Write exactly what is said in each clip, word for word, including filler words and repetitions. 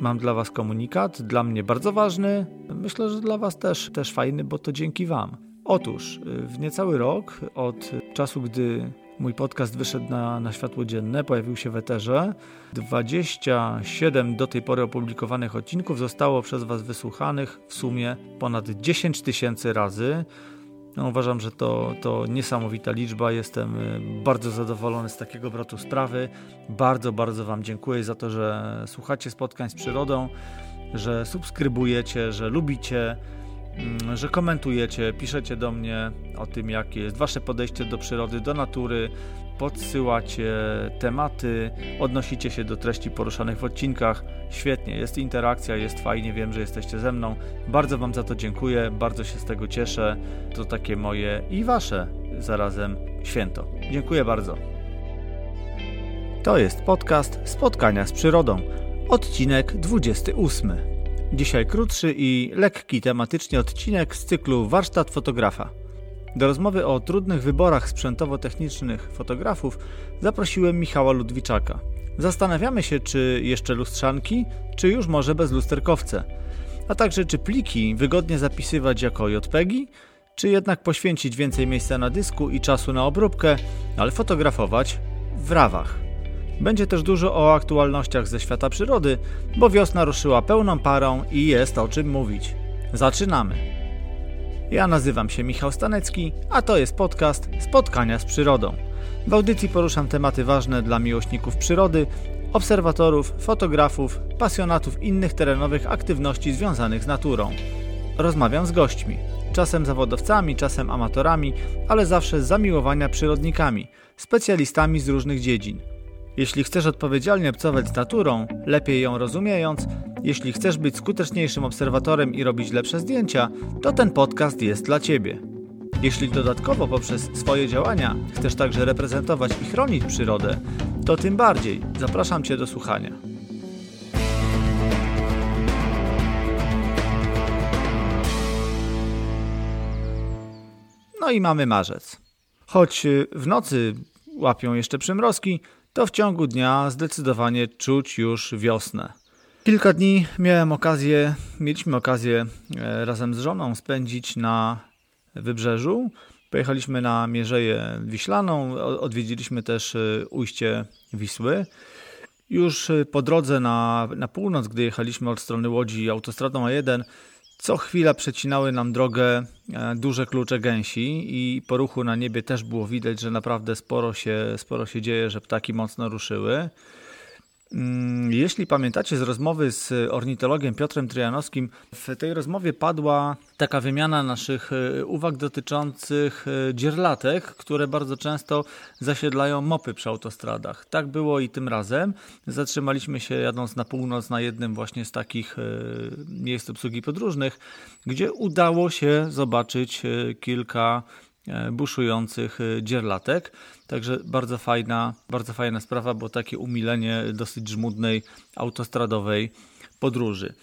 Mam dla Was komunikat, dla mnie bardzo ważny, myślę, że dla Was też, też fajny, bo to dzięki Wam. Otóż w niecały rok od czasu, gdy mój podcast wyszedł na, na światło dzienne, pojawił się w eterze, dwadzieścia siedem do tej pory opublikowanych odcinków zostało przez Was wysłuchanych w sumie ponad dziesięć tysięcy razy. No, uważam, że to, to niesamowita liczba. Jestem bardzo zadowolony z takiego obrotu sprawy. Bardzo, bardzo Wam dziękuję za to, że słuchacie spotkań z przyrodą, że subskrybujecie, że lubicie, że komentujecie, piszecie do mnie o tym, jakie jest Wasze podejście do przyrody, do natury, podsyłacie tematy, odnosicie się do treści poruszanych w odcinkach. Świetnie, jest interakcja, jest fajnie, wiem, że jesteście ze mną. Bardzo Wam za to dziękuję, bardzo się z tego cieszę. To takie moje i Wasze zarazem święto. Dziękuję bardzo. To jest podcast Spotkania z Przyrodą, odcinek dwudziesty ósmy. Dzisiaj krótszy i lekki tematycznie odcinek z cyklu Warsztat Fotografa. Do rozmowy o trudnych wyborach sprzętowo-technicznych fotografów zaprosiłem Michała Ludwiczaka. Zastanawiamy się, czy jeszcze lustrzanki, czy już może bezlusterkowce, a także czy pliki wygodnie zapisywać jako jpegi, czy jednak poświęcić więcej miejsca na dysku i czasu na obróbkę, ale fotografować w rawach. Będzie też dużo o aktualnościach ze świata przyrody, bo wiosna ruszyła pełną parą i jest o czym mówić. Zaczynamy! Ja nazywam się Michał Stanecki, a to jest podcast Spotkania z Przyrodą. W audycji poruszam tematy ważne dla miłośników przyrody, obserwatorów, fotografów, pasjonatów innych terenowych aktywności związanych z naturą. Rozmawiam z gośćmi, czasem zawodowcami, czasem amatorami, ale zawsze z zamiłowania przyrodnikami, specjalistami z różnych dziedzin. Jeśli chcesz odpowiedzialnie obcować z naturą, lepiej ją rozumiejąc, jeśli chcesz być skuteczniejszym obserwatorem i robić lepsze zdjęcia, to ten podcast jest dla Ciebie. Jeśli dodatkowo poprzez swoje działania chcesz także reprezentować i chronić przyrodę, to tym bardziej zapraszam Cię do słuchania. No i mamy marzec. Choć w nocy łapią jeszcze przymrozki, to w ciągu dnia zdecydowanie czuć już wiosnę. Kilka dni miałem okazję, mieliśmy okazję razem z żoną spędzić na wybrzeżu. Pojechaliśmy na Mierzeję Wiślaną, odwiedziliśmy też ujście Wisły. Już po drodze na, na północ, gdy jechaliśmy od strony Łodzi autostradą A jeden, co chwila przecinały nam drogę duże klucze gęsi i po ruchu na niebie też było widać, że naprawdę sporo się, sporo się dzieje, że ptaki mocno ruszyły. Jeśli pamiętacie z rozmowy z ornitologiem Piotrem Tryjanowskim, w tej rozmowie padła taka wymiana naszych uwag dotyczących dzierlatek, które bardzo często zasiedlają mopy przy autostradach. Tak było i tym razem. Zatrzymaliśmy się jadąc na północ na jednym właśnie z takich miejsc obsługi podróżnych, gdzie udało się zobaczyć kilka buszujących dzierlatek. Także bardzo fajna, bardzo fajna sprawa, bo takie umilenie dosyć żmudnej autostradowej podróży.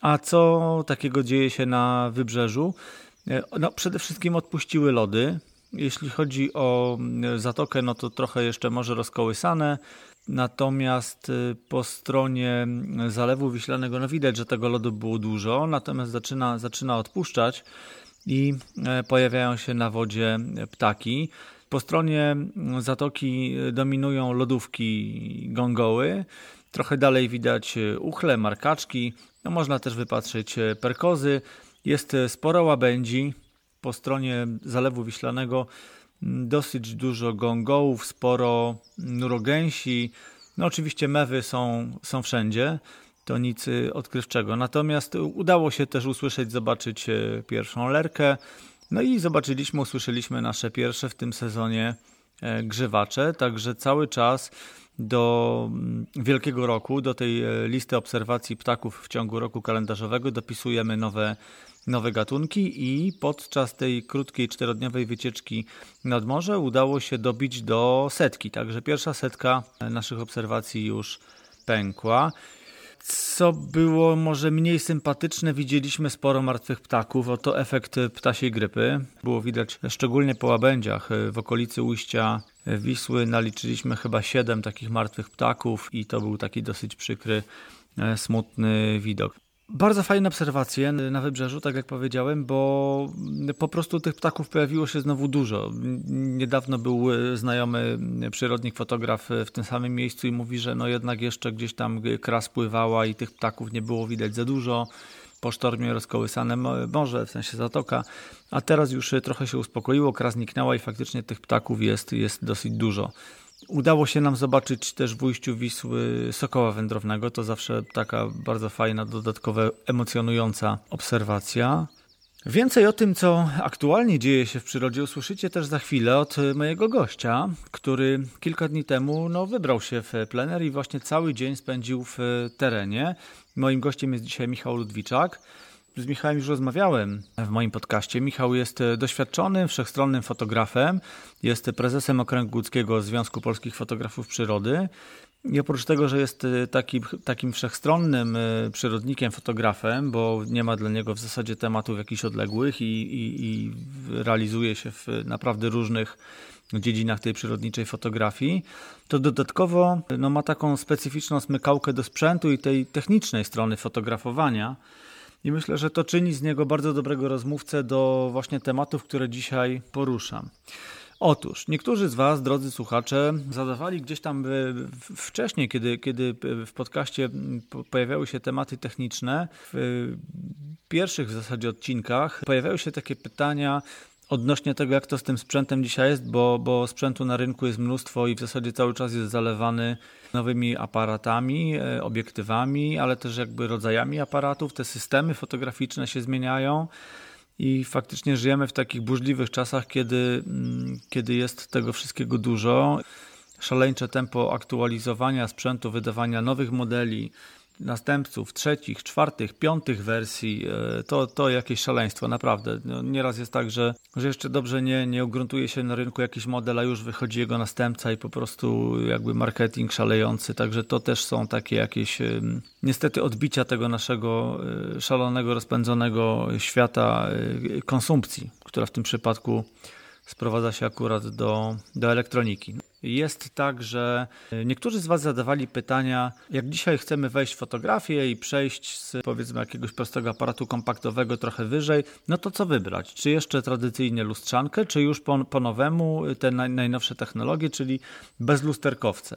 A co takiego dzieje się na wybrzeżu? No, przede wszystkim odpuściły lody. Jeśli chodzi o zatokę, no to trochę jeszcze może rozkołysane. Natomiast po stronie zalewu wiślanego, no widać, że tego lodu było dużo, natomiast zaczyna, zaczyna odpuszczać i pojawiają się na wodzie ptaki. Po stronie zatoki dominują lodówki gongoły. Trochę dalej widać uchle, markaczki. No, można też wypatrzyć perkozy. Jest sporo łabędzi. Po stronie zalewu wiślanego dosyć dużo gongołów, sporo nurogęsi. No, oczywiście mewy są, są wszędzie. To nic odkrywczego. Natomiast udało się też usłyszeć, zobaczyć pierwszą lerkę. No i zobaczyliśmy, usłyszeliśmy nasze pierwsze w tym sezonie grzywacze. Także cały czas do Wielkiego Roku, do tej listy obserwacji ptaków w ciągu roku kalendarzowego dopisujemy nowe, nowe gatunki i podczas tej krótkiej czterodniowej wycieczki nad morze udało się dobić do setki. Także pierwsza setka naszych obserwacji już pękła. Co było może mniej sympatyczne, widzieliśmy sporo martwych ptaków. Oto efekt ptasiej grypy. Było widać szczególnie po łabędziach. W okolicy ujścia Wisły naliczyliśmy chyba siedem takich martwych ptaków i to był taki dosyć przykry, smutny widok. Bardzo fajne obserwacje na wybrzeżu, tak jak powiedziałem, bo po prostu tych ptaków pojawiło się znowu dużo. Niedawno był znajomy przyrodnik, fotograf w tym samym miejscu i mówi, że no jednak jeszcze gdzieś tam kras pływała i tych ptaków nie było widać za dużo. Po sztormie rozkołysane morze, w sensie zatoka, a teraz już trochę się uspokoiło, kras zniknęła i faktycznie tych ptaków jest, jest dosyć dużo. Udało się nam zobaczyć też w ujściu Wisły sokoła wędrownego. To zawsze taka bardzo fajna, dodatkowa, emocjonująca obserwacja. Więcej o tym, co aktualnie dzieje się w przyrodzie, usłyszycie też za chwilę od mojego gościa, który kilka dni temu no, wybrał się w plener i właśnie cały dzień spędził w terenie. Moim gościem jest dzisiaj Michał Ludwiczak. Z Michałem już rozmawiałem w moim podcaście. Michał jest doświadczonym, wszechstronnym fotografem. Jest prezesem Okręgłódzkiego Związku Polskich Fotografów Przyrody. I oprócz tego, że jest taki, takim wszechstronnym przyrodnikiem, fotografem, bo nie ma dla niego w zasadzie tematów jakichś odległych i, i, i realizuje się w naprawdę różnych dziedzinach tej przyrodniczej fotografii, to dodatkowo no, ma taką specyficzną smykałkę do sprzętu i tej technicznej strony fotografowania. I myślę, że to czyni z niego bardzo dobrego rozmówcę do właśnie tematów, które dzisiaj poruszam. Otóż, niektórzy z Was, drodzy słuchacze, zadawali gdzieś tam wcześniej, kiedy, kiedy w podcaście pojawiały się tematy techniczne, w pierwszych w zasadzie odcinkach pojawiały się takie pytania odnośnie tego, jak to z tym sprzętem dzisiaj jest, bo, bo sprzętu na rynku jest mnóstwo i w zasadzie cały czas jest zalewany nowymi aparatami, obiektywami, ale też jakby rodzajami aparatów. Te systemy fotograficzne się zmieniają i faktycznie żyjemy w takich burzliwych czasach, kiedy, kiedy jest tego wszystkiego dużo. Szaleńcze tempo aktualizowania sprzętu, wydawania nowych modeli, następców, trzecich, czwartych, piątych wersji, to, to jakieś szaleństwo, naprawdę. No, nieraz jest tak, że, że jeszcze dobrze nie, nie ugruntuje się na rynku jakiś model, a już wychodzi jego następca i po prostu jakby marketing szalejący, także to też są takie jakieś niestety odbicia tego naszego szalonego, rozpędzonego świata konsumpcji, która w tym przypadku sprowadza się akurat do, do elektroniki. Jest tak, że niektórzy z Was zadawali pytania, jak dzisiaj chcemy wejść w fotografię i przejść z powiedzmy jakiegoś prostego aparatu kompaktowego trochę wyżej, no to co wybrać? Czy jeszcze tradycyjnie lustrzankę, czy już po, po nowemu te naj, najnowsze technologie, czyli bezlusterkowce?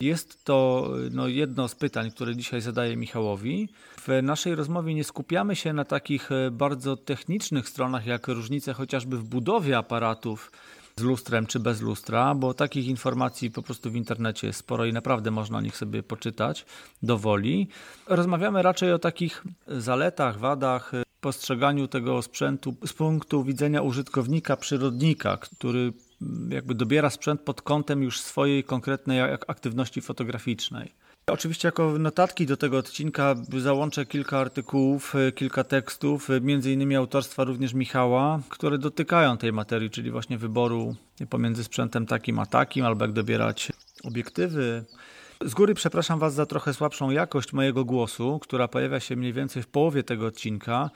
Jest to no, jedno z pytań, które dzisiaj zadaję Michałowi. W naszej rozmowie nie skupiamy się na takich bardzo technicznych stronach, jak różnice chociażby w budowie aparatów z lustrem czy bez lustra, bo takich informacji po prostu w internecie jest sporo i naprawdę można o nich sobie poczytać do woli. Rozmawiamy raczej o takich zaletach, wadach, postrzeganiu tego sprzętu z punktu widzenia użytkownika, przyrodnika, który jakby dobiera sprzęt pod kątem już swojej konkretnej aktywności fotograficznej. Oczywiście jako notatki do tego odcinka załączę kilka artykułów, kilka tekstów, między innymi autorstwa również Michała, które dotykają tej materii, czyli właśnie wyboru pomiędzy sprzętem takim a takim, albo jak dobierać obiektywy. Z góry przepraszam Was za trochę słabszą jakość mojego głosu, która pojawia się mniej więcej w połowie tego odcinka.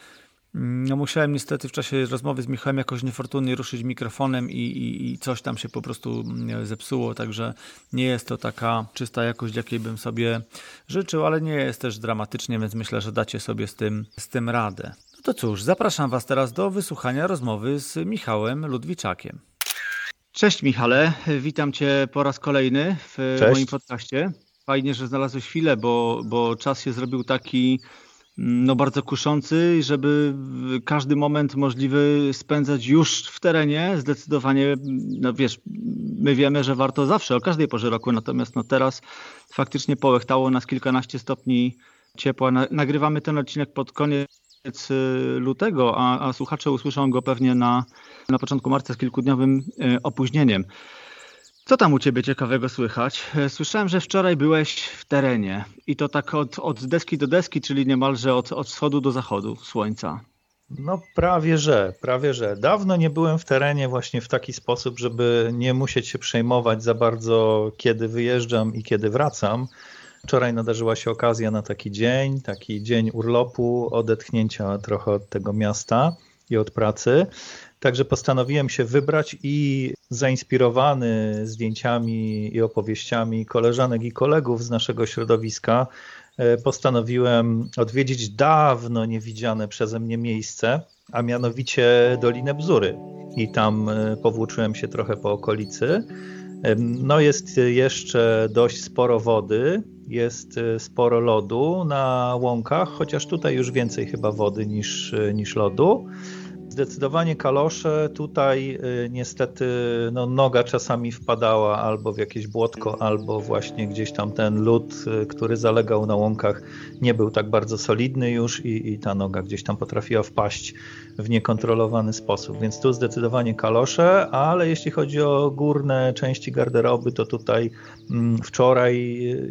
No musiałem niestety w czasie rozmowy z Michałem jakoś niefortunnie ruszyć mikrofonem i, i, i coś tam się po prostu zepsuło, także nie jest to taka czysta jakość, jakiej bym sobie życzył, ale nie jest też dramatycznie, więc myślę, że dacie sobie z tym, z tym radę. No to cóż, zapraszam Was teraz do wysłuchania rozmowy z Michałem Ludwiczakiem. Cześć Michale, witam Cię po raz kolejny w Cześć. Moim podcaście. Fajnie, że znalazłeś chwilę, bo, bo czas się zrobił taki... No bardzo kuszący, żeby każdy moment możliwy spędzać już w terenie. Zdecydowanie, no wiesz, my wiemy, że warto zawsze, o każdej porze roku, natomiast no teraz faktycznie połechtało nas kilkanaście stopni ciepła. Nagrywamy ten odcinek pod koniec lutego, a, a słuchacze usłyszą go pewnie na, na początku marca z kilkudniowym opóźnieniem. Co tam u Ciebie ciekawego słychać? Słyszałem, że wczoraj byłeś w terenie i to tak od, od deski do deski, czyli niemalże od, od wschodu do zachodu słońca. No prawie że, prawie że. Dawno nie byłem w terenie właśnie w taki sposób, żeby nie musieć się przejmować za bardzo, kiedy wyjeżdżam i kiedy wracam. Wczoraj nadarzyła się okazja na taki dzień, taki dzień urlopu, odetchnięcia trochę od tego miasta i od pracy. Także postanowiłem się wybrać i zainspirowany zdjęciami i opowieściami koleżanek i kolegów z naszego środowiska postanowiłem odwiedzić dawno niewidziane przeze mnie miejsce, a mianowicie Dolinę Bzury. I tam powłóczyłem się trochę po okolicy. No jest jeszcze dość sporo wody, jest sporo lodu na łąkach, chociaż tutaj już więcej chyba wody niż, niż lodu. Zdecydowanie kalosze tutaj y, niestety no, noga czasami wpadała albo w jakieś błotko, albo właśnie gdzieś tam ten lód, y, który zalegał na łąkach, nie był tak bardzo solidny już i, i ta noga gdzieś tam potrafiła wpaść w niekontrolowany sposób. Więc tu zdecydowanie kalosze, ale jeśli chodzi o górne części garderoby, to tutaj mm, wczoraj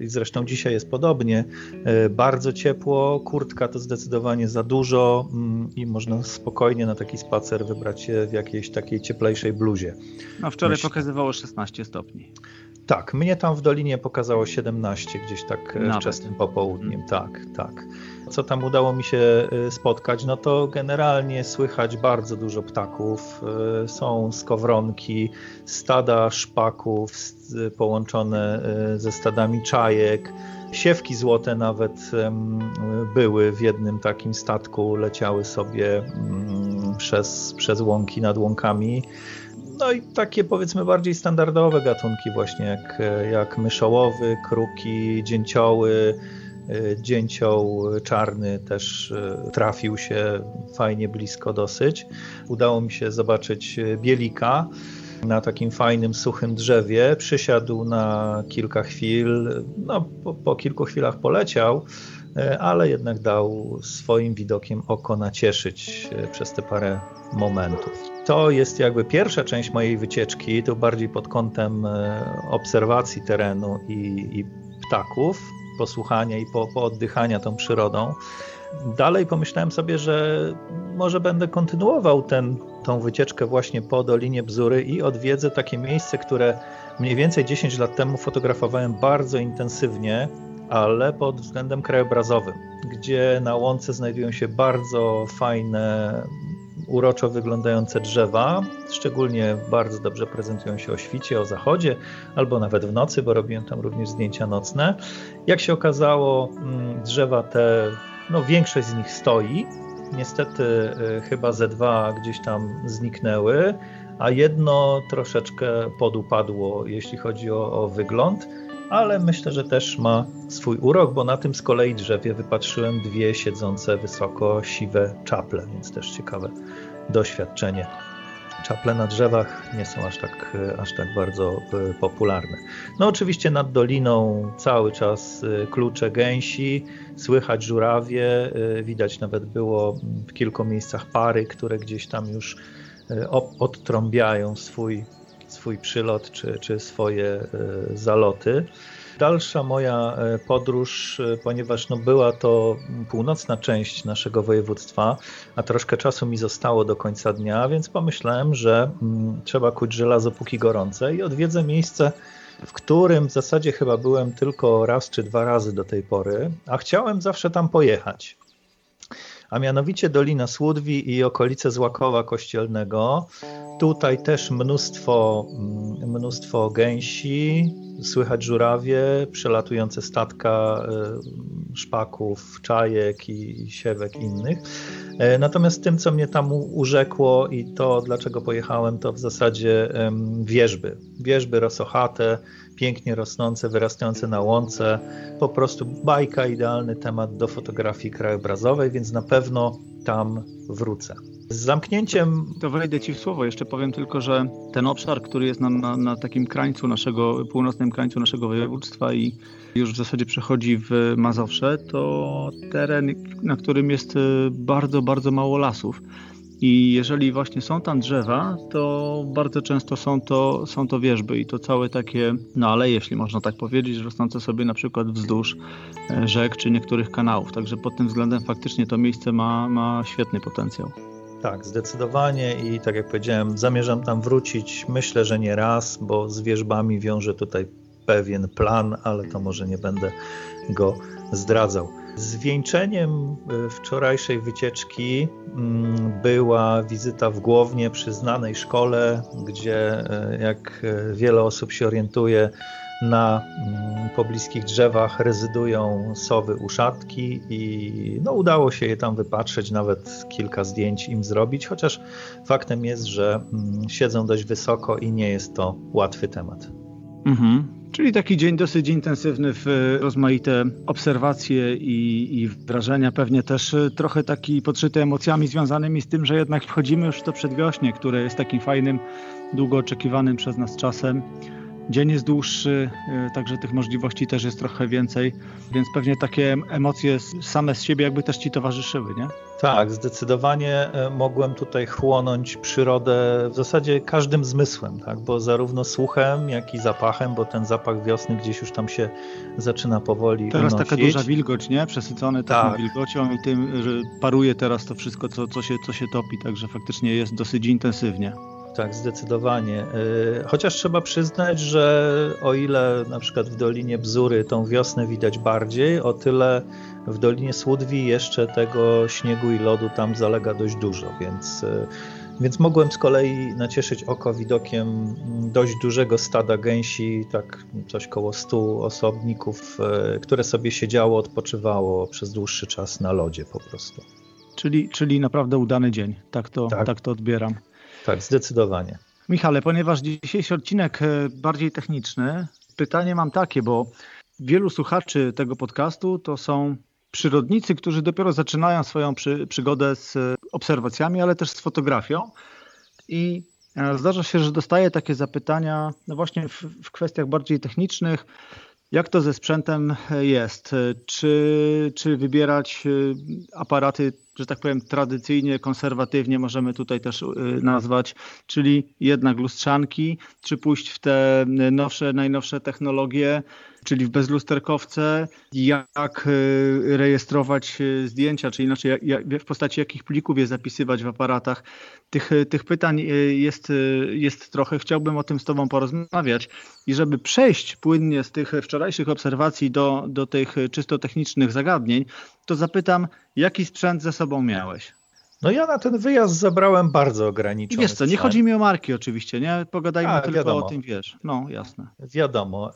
i zresztą dzisiaj jest podobnie. Y, bardzo ciepło, kurtka to zdecydowanie za dużo y, i można spokojnie na taki spacer wybrać się w jakiejś takiej cieplejszej bluzie. No wczoraj Myślę. Pokazywało szesnaście stopni. Tak, mnie tam w Dolinie pokazało siedemnaście gdzieś tak Nawet. wczesnym popołudniem. Hmm. Tak, tak. Co tam udało mi się spotkać, no to generalnie słychać bardzo dużo ptaków. Są skowronki, stada szpaków połączone ze stadami czajek. Siewki złote nawet były w jednym takim statku, leciały sobie przez, przez łąki nad łąkami. No i takie powiedzmy bardziej standardowe gatunki właśnie jak, jak myszołowy, kruki, dzięcioły. Dzięcioł czarny też trafił się fajnie blisko dosyć. Udało mi się zobaczyć bielika na takim fajnym, suchym drzewie. Przysiadł na kilka chwil, no po, po kilku chwilach poleciał, ale jednak dał swoim widokiem oko nacieszyć przez te parę momentów. To jest jakby pierwsza część mojej wycieczki, to bardziej pod kątem obserwacji terenu i, i ptaków, posłuchania i po, pooddychania tą przyrodą. Dalej pomyślałem sobie, że może będę kontynuował ten, tą wycieczkę właśnie po Dolinie Bzury i odwiedzę takie miejsce, które mniej więcej dziesięć lat temu fotografowałem bardzo intensywnie, ale pod względem krajobrazowym, gdzie na łące znajdują się bardzo fajne, uroczo wyglądające drzewa, szczególnie bardzo dobrze prezentują się o świcie, o zachodzie, albo nawet w nocy, bo robiłem tam również zdjęcia nocne. Jak się okazało, drzewa te, no większość z nich stoi, niestety chyba ze dwa gdzieś tam zniknęły, a jedno troszeczkę podupadło, jeśli chodzi o, o wygląd, ale myślę, że też ma swój urok, bo na tym z kolei drzewie wypatrzyłem dwie siedzące wysoko siwe czaple, więc też ciekawe doświadczenie. Czaple na drzewach nie są aż tak, aż tak bardzo popularne. No oczywiście nad doliną cały czas klucze gęsi, słychać żurawie, widać nawet było w kilku miejscach pary, które gdzieś tam już odtrąbiają swój swój przylot czy, czy swoje zaloty. Dalsza moja podróż, ponieważ no była to północna część naszego województwa, a troszkę czasu mi zostało do końca dnia, więc pomyślałem, że mm, trzeba kuć żelazo póki gorące i odwiedzę miejsce, w którym w zasadzie chyba byłem tylko raz czy dwa razy do tej pory, a chciałem zawsze tam pojechać. A mianowicie Dolina Słudwi i okolice Złakowa Kościelnego. Tutaj też mnóstwo, mnóstwo gęsi, słychać żurawie, przelatujące statka szpaków, czajek i siewek innych. Natomiast tym, co mnie tam urzekło i to, dlaczego pojechałem, to w zasadzie wierzby. Wierzby rosochate, pięknie rosnące, wyrastające na łące. Po prostu bajka, idealny temat do fotografii krajobrazowej, więc na pewno tam wrócę. Z zamknięciem... To, to wejdę Ci w słowo. Jeszcze powiem tylko, że ten obszar, który jest na, na, na takim krańcu naszego, północnym krańcu naszego województwa i już w zasadzie przechodzi w Mazowsze, to teren, na którym jest bardzo, bardzo mało lasów. I jeżeli właśnie są tam drzewa, to bardzo często są to, są to wierzby i to całe takie, no ale jeśli można tak powiedzieć, rosnące sobie na przykład wzdłuż rzek czy niektórych kanałów. Także pod tym względem faktycznie to miejsce ma, ma świetny potencjał. Tak, zdecydowanie i tak jak powiedziałem, zamierzam tam wrócić. Myślę, że nie raz, bo z wierzbami wiąże tutaj pewien plan, ale to może nie będę go zdradzał. Zwieńczeniem wczorajszej wycieczki była wizyta w Głownie przy znanej szkole, gdzie, jak wiele osób się orientuje, na pobliskich drzewach rezydują sowy uszatki i no, udało się je tam wypatrzeć, nawet kilka zdjęć im zrobić, chociaż faktem jest, że siedzą dość wysoko i nie jest to łatwy temat. Mhm. Czyli taki dzień dosyć intensywny w rozmaite obserwacje i, i wrażenia, pewnie też trochę taki podszyty emocjami związanymi z tym, że jednak wchodzimy już w to przedwiośnie, które jest takim fajnym, długo oczekiwanym przez nas czasem. Dzień jest dłuższy, także tych możliwości też jest trochę więcej, więc pewnie takie emocje same z siebie jakby też ci towarzyszyły, nie? Tak, zdecydowanie mogłem tutaj chłonąć przyrodę w zasadzie każdym zmysłem, tak? Bo zarówno słuchem, jak i zapachem, bo ten zapach wiosny gdzieś już tam się zaczyna powoli unosić. Teraz taka duża wilgoć, nie? Przesycony taką tak. wilgocią i tym, że paruje teraz to wszystko, co, co, się, co się topi, także faktycznie jest dosyć intensywnie. Tak, zdecydowanie. Chociaż trzeba przyznać, że o ile na przykład w Dolinie Bzury tą wiosnę widać bardziej, o tyle w Dolinie Słudwi jeszcze tego śniegu i lodu tam zalega dość dużo, więc, więc mogłem z kolei nacieszyć oko widokiem dość dużego stada gęsi, tak coś koło stu osobników, które sobie siedziało, odpoczywało przez dłuższy czas na lodzie po prostu. Czyli, czyli naprawdę udany dzień, tak to, tak. tak to odbieram. Tak, zdecydowanie. Michale, ponieważ dzisiejszy odcinek bardziej techniczny, pytanie mam takie, bo wielu słuchaczy tego podcastu to są przyrodnicy, którzy dopiero zaczynają swoją przy, przygodę z obserwacjami, ale też z fotografią. I zdarza się, że dostaję takie zapytania no właśnie w, w kwestiach bardziej technicznych. Jak to ze sprzętem jest? Czy, czy wybierać aparaty, że tak powiem, tradycyjnie, konserwatywnie możemy tutaj też nazwać, czyli jednak lustrzanki, czy pójść w te nowsze, najnowsze technologie, czyli w bezlusterkowce, jak rejestrować zdjęcia, czy inaczej w postaci jakich plików je zapisywać w aparatach. Tych, tych pytań jest, jest trochę, chciałbym o tym z tobą porozmawiać i żeby przejść płynnie z tych wczorajszych obserwacji do, do tych czysto technicznych zagadnień, to zapytam, jaki sprzęt ze sobą miałeś? No ja na ten wyjazd zabrałem bardzo ograniczony. I wiesz co, nie chodzi mi o marki oczywiście, nie? Pogadajmy A, tylko wiadomo. O tym, wiesz. No, jasne. Wiadomo.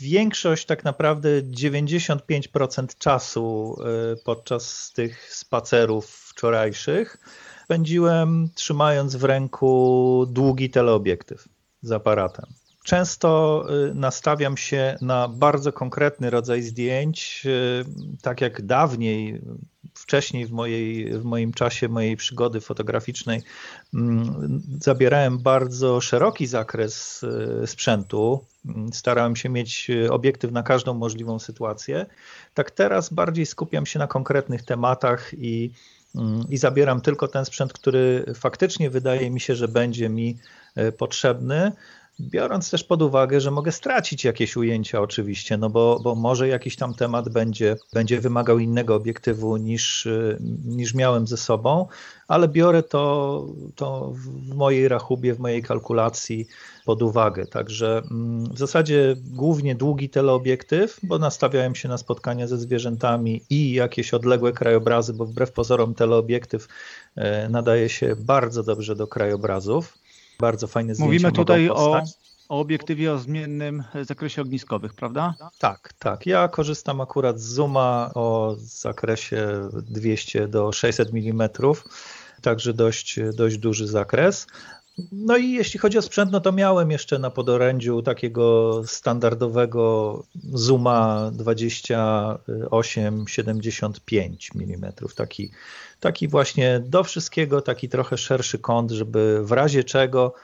Większość, tak naprawdę dziewięćdziesiąt pięć procent czasu podczas tych spacerów wczorajszych spędziłem trzymając w ręku długi teleobiektyw z aparatem. Często nastawiam się na bardzo konkretny rodzaj zdjęć, tak jak dawniej, wcześniej w, mojej, w moim czasie mojej przygody fotograficznej zabierałem bardzo szeroki zakres sprzętu, starałem się mieć obiektyw na każdą możliwą sytuację, tak teraz bardziej skupiam się na konkretnych tematach i I zabieram tylko ten sprzęt, który faktycznie wydaje mi się, że będzie mi potrzebny, biorąc też pod uwagę, że mogę stracić jakieś ujęcia oczywiście, no bo, bo może jakiś tam temat będzie, będzie wymagał innego obiektywu niż, niż miałem ze sobą, ale biorę to, to w mojej rachubie, w mojej kalkulacji pod uwagę. Także w zasadzie głównie długi teleobiektyw, bo nastawiałem się na spotkania ze zwierzętami i jakieś odległe krajobrazy, bo wbrew pozorom teleobiektyw nadaje się bardzo dobrze do krajobrazów. Bardzo fajne zdjęcia. Mówimy tutaj o, o obiektywie o zmiennym zakresie ogniskowych, prawda? Tak, tak. Ja korzystam akurat z zooma o zakresie dwieście do sześćset milimetrów, także dość, dość duży zakres. No i jeśli chodzi o sprzęt, no to miałem jeszcze na podorędziu takiego standardowego zooma dwadzieścia osiem siedemdziesiąt pięć milimetrów. Taki, taki właśnie do wszystkiego, taki trochę szerszy kąt, żeby w razie czego,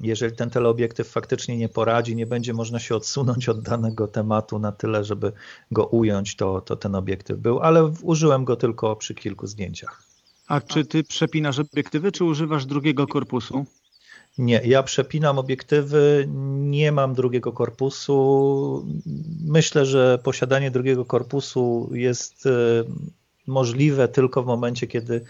jeżeli ten teleobiektyw faktycznie nie poradzi, nie będzie można się odsunąć od danego tematu na tyle, żeby go ująć, to, to ten obiektyw był, ale użyłem go tylko przy kilku zdjęciach. A czy ty przepinasz obiektywy, czy używasz drugiego korpusu? Nie, ja przepinam obiektywy, nie mam drugiego korpusu. Myślę, że posiadanie drugiego korpusu jest możliwe tylko w momencie, kiedy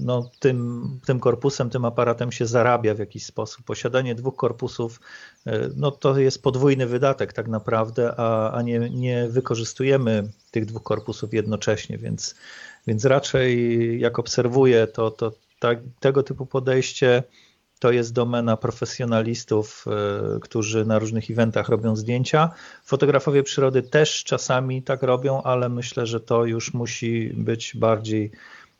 no, tym, tym korpusem, tym aparatem się zarabia w jakiś sposób. Posiadanie dwóch korpusów, no, to jest podwójny wydatek tak naprawdę, a, a nie, nie wykorzystujemy tych dwóch korpusów jednocześnie, więc, więc raczej jak obserwuję, to, to tak, tego typu podejście to jest domena profesjonalistów, y, którzy na różnych eventach robią zdjęcia. Fotografowie przyrody też czasami tak robią, ale myślę, że to już musi być bardziej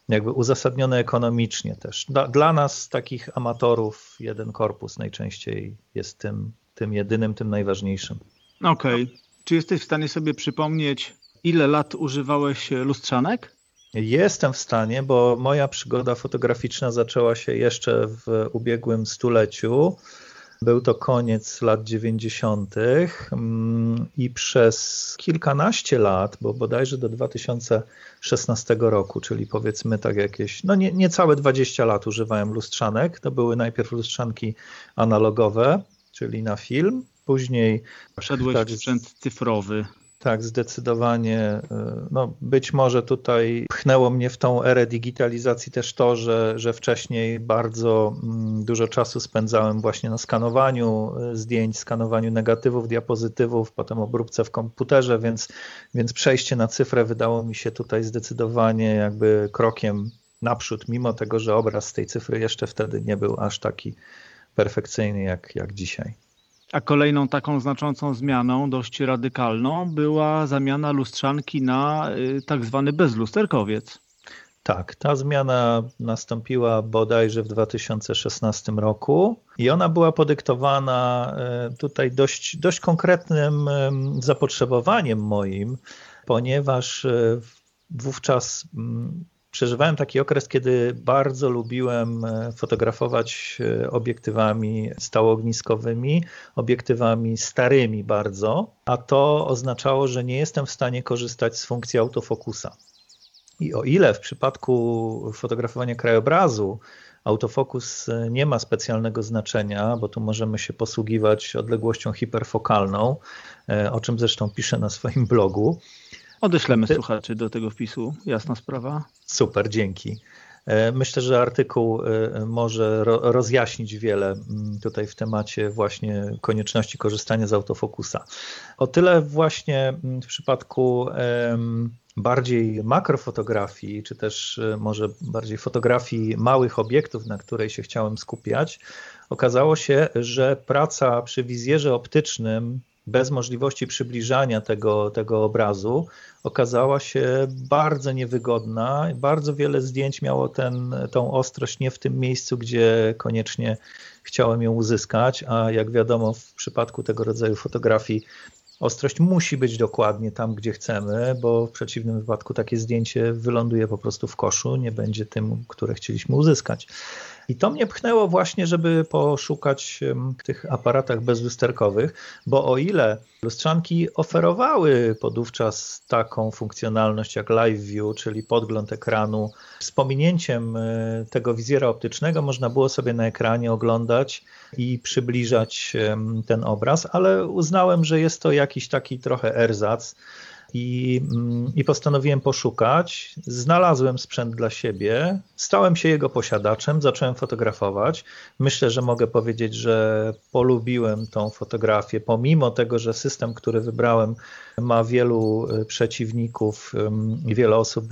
jakby uzasadnione ekonomicznie też. Dla, dla nas, takich amatorów, jeden korpus najczęściej jest tym, tym jedynym, tym najważniejszym. Okej. Okay. Czy jesteś w stanie sobie przypomnieć, ile lat używałeś lustrzanek? Jestem w stanie, bo moja przygoda fotograficzna zaczęła się jeszcze w ubiegłym stuleciu. Był to koniec lat dziewięćdziesiątych i przez kilkanaście lat, bo bodajże do dwa tysiące szesnastego roku, czyli powiedzmy tak jakieś, no nie, niecałe dwadzieścia lat używałem lustrzanek. To były najpierw lustrzanki analogowe, czyli na film, później... Wszedłeś tak, w sprzęt cyfrowy. Tak, zdecydowanie. No, być może tutaj pchnęło mnie w tą erę digitalizacji też to, że, że wcześniej bardzo dużo czasu spędzałem właśnie na skanowaniu zdjęć, skanowaniu negatywów, diapozytywów, potem obróbce w komputerze, więc, więc przejście na cyfrę wydało mi się tutaj zdecydowanie jakby krokiem naprzód, mimo tego, że obraz z tej cyfry jeszcze wtedy nie był aż taki perfekcyjny jak, jak dzisiaj. A kolejną taką znaczącą zmianą, dość radykalną, była zamiana lustrzanki na tak zwany bezlusterkowiec. Tak, ta zmiana nastąpiła bodajże w dwa tysiące szesnastym roku i ona była podyktowana tutaj dość, dość konkretnym zapotrzebowaniem moim, ponieważ wówczas przeżywałem taki okres, kiedy bardzo lubiłem fotografować obiektywami stałoogniskowymi, obiektywami starymi bardzo, a to oznaczało, że nie jestem w stanie korzystać z funkcji autofokusa. I o ile w przypadku fotografowania krajobrazu autofokus nie ma specjalnego znaczenia, bo tu możemy się posługiwać odległością hiperfokalną, o czym zresztą piszę na swoim blogu. Odeślemy słuchaczy do tego wpisu, jasna sprawa. Super, dzięki. Myślę, że artykuł może rozjaśnić wiele tutaj w temacie właśnie konieczności korzystania z autofokusa. O tyle właśnie w przypadku bardziej makrofotografii, czy też może bardziej fotografii małych obiektów, na której się chciałem skupiać, okazało się, że praca przy wizjerze optycznym bez możliwości przybliżania tego, tego obrazu okazała się bardzo niewygodna. Bardzo wiele zdjęć miało ten, tą ostrość nie w tym miejscu, gdzie koniecznie chciałem ją uzyskać, a jak wiadomo w przypadku tego rodzaju fotografii ostrość musi być dokładnie tam, gdzie chcemy, bo w przeciwnym wypadku takie zdjęcie wyląduje po prostu w koszu, nie będzie tym, które chcieliśmy uzyskać. I to mnie pchnęło właśnie, żeby poszukać w tych aparatach bezlusterkowych, bo o ile lustrzanki oferowały podówczas taką funkcjonalność jak live view, czyli podgląd ekranu, z pominięciem tego wizjera optycznego można było sobie na ekranie oglądać i przybliżać ten obraz, ale uznałem, że jest to jakiś taki trochę erzac i, i postanowiłem poszukać. Znalazłem sprzęt dla siebie, stałem się jego posiadaczem, zacząłem fotografować. Myślę, że mogę powiedzieć, że polubiłem tą fotografię, pomimo tego, że system, który wybrałem, ma wielu przeciwników i wiele osób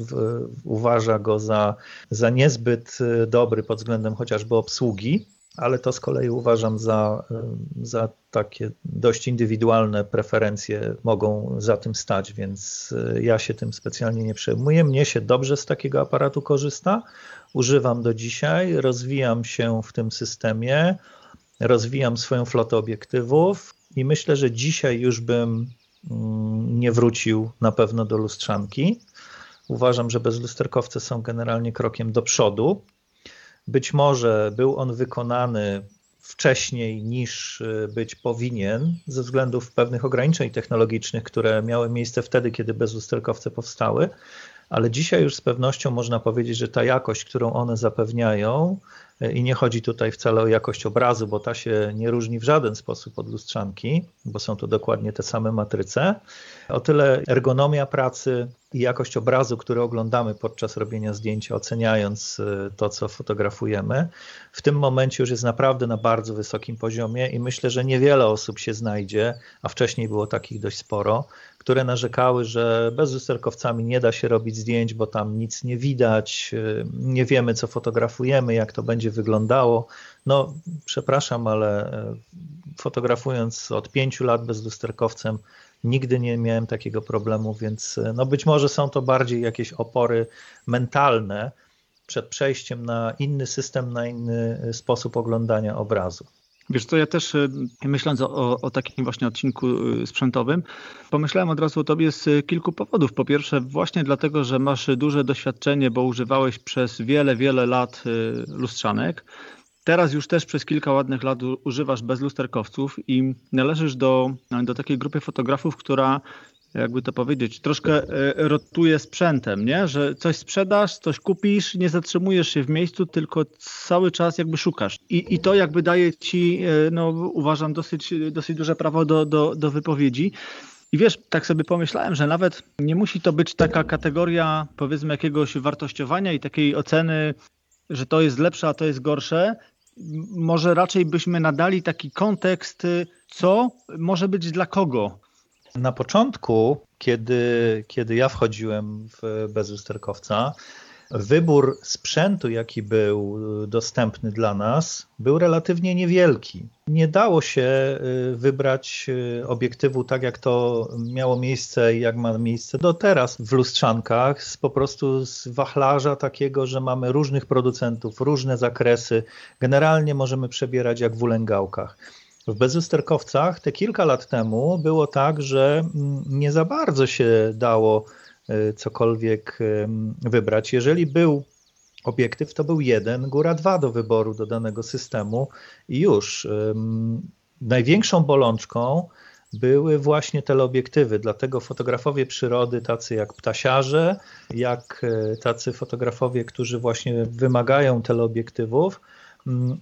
uważa go za, za niezbyt dobry pod względem chociażby obsługi. Ale to z kolei uważam za, za takie dość indywidualne preferencje mogą za tym stać, więc ja się tym specjalnie nie przejmuję. Mnie się dobrze z takiego aparatu korzysta, używam do dzisiaj, rozwijam się w tym systemie, rozwijam swoją flotę obiektywów i myślę, że dzisiaj już bym nie wrócił na pewno do lustrzanki. Uważam, że bezlusterkowce są generalnie krokiem do przodu. Być może był on wykonany wcześniej niż być powinien ze względów pewnych ograniczeń technologicznych, które miały miejsce wtedy, kiedy bezlusterkowce powstały, ale dzisiaj już z pewnością można powiedzieć, że ta jakość, którą one zapewniają, I nie chodzi tutaj wcale o jakość obrazu, bo ta się nie różni w żaden sposób od lustrzanki, bo są to dokładnie te same matryce. O tyle ergonomia pracy i jakość obrazu, który oglądamy podczas robienia zdjęcia, oceniając to, co fotografujemy, w tym momencie już jest naprawdę na bardzo wysokim poziomie i myślę, że niewiele osób się znajdzie, a wcześniej było takich dość sporo, które narzekały, że bez lusterkowcami nie da się robić zdjęć, bo tam nic nie widać, nie wiemy, co fotografujemy, jak to będzie wyglądało. No, przepraszam, ale fotografując od pięciu lat bez lusterkowcem, nigdy nie miałem takiego problemu, więc no być może są to bardziej jakieś opory mentalne przed przejściem na inny system, na inny sposób oglądania obrazu. Wiesz co, ja też myśląc o, o takim właśnie odcinku sprzętowym, pomyślałem od razu o tobie z kilku powodów. Po pierwsze właśnie dlatego, że masz duże doświadczenie, bo używałeś przez wiele, wiele lat lustrzanek. Teraz już też przez kilka ładnych lat używasz bezlusterkowców i należysz do, do takiej grupy fotografów, która, jakby to powiedzieć, troszkę rotuje sprzętem, nie? Że coś sprzedasz, coś kupisz, nie zatrzymujesz się w miejscu, tylko cały czas jakby szukasz. I, i to jakby daje ci, no uważam, dosyć, dosyć duże prawo do, do, do wypowiedzi. I wiesz, tak sobie pomyślałem, że nawet nie musi to być taka kategoria, powiedzmy, jakiegoś wartościowania i takiej oceny, że to jest lepsze, a to jest gorsze. Może raczej byśmy nadali taki kontekst, co może być dla kogo. Na początku, kiedy, kiedy ja wchodziłem w bezlusterkowca, wybór sprzętu, jaki był dostępny dla nas, był relatywnie niewielki. Nie dało się wybrać obiektywu tak, jak to miało miejsce i jak ma miejsce do teraz w lustrzankach, z, po prostu z wachlarza takiego, że mamy różnych producentów, różne zakresy. Generalnie możemy przebierać jak w ulęgałkach. W bezlusterkowcach te kilka lat temu było tak, że nie za bardzo się dało cokolwiek wybrać. Jeżeli był obiektyw, to był jeden, góra dwa do wyboru do danego systemu i już. Największą bolączką były właśnie teleobiektywy, dlatego fotografowie przyrody, tacy jak ptasiarze, jak tacy fotografowie, którzy właśnie wymagają teleobiektywów,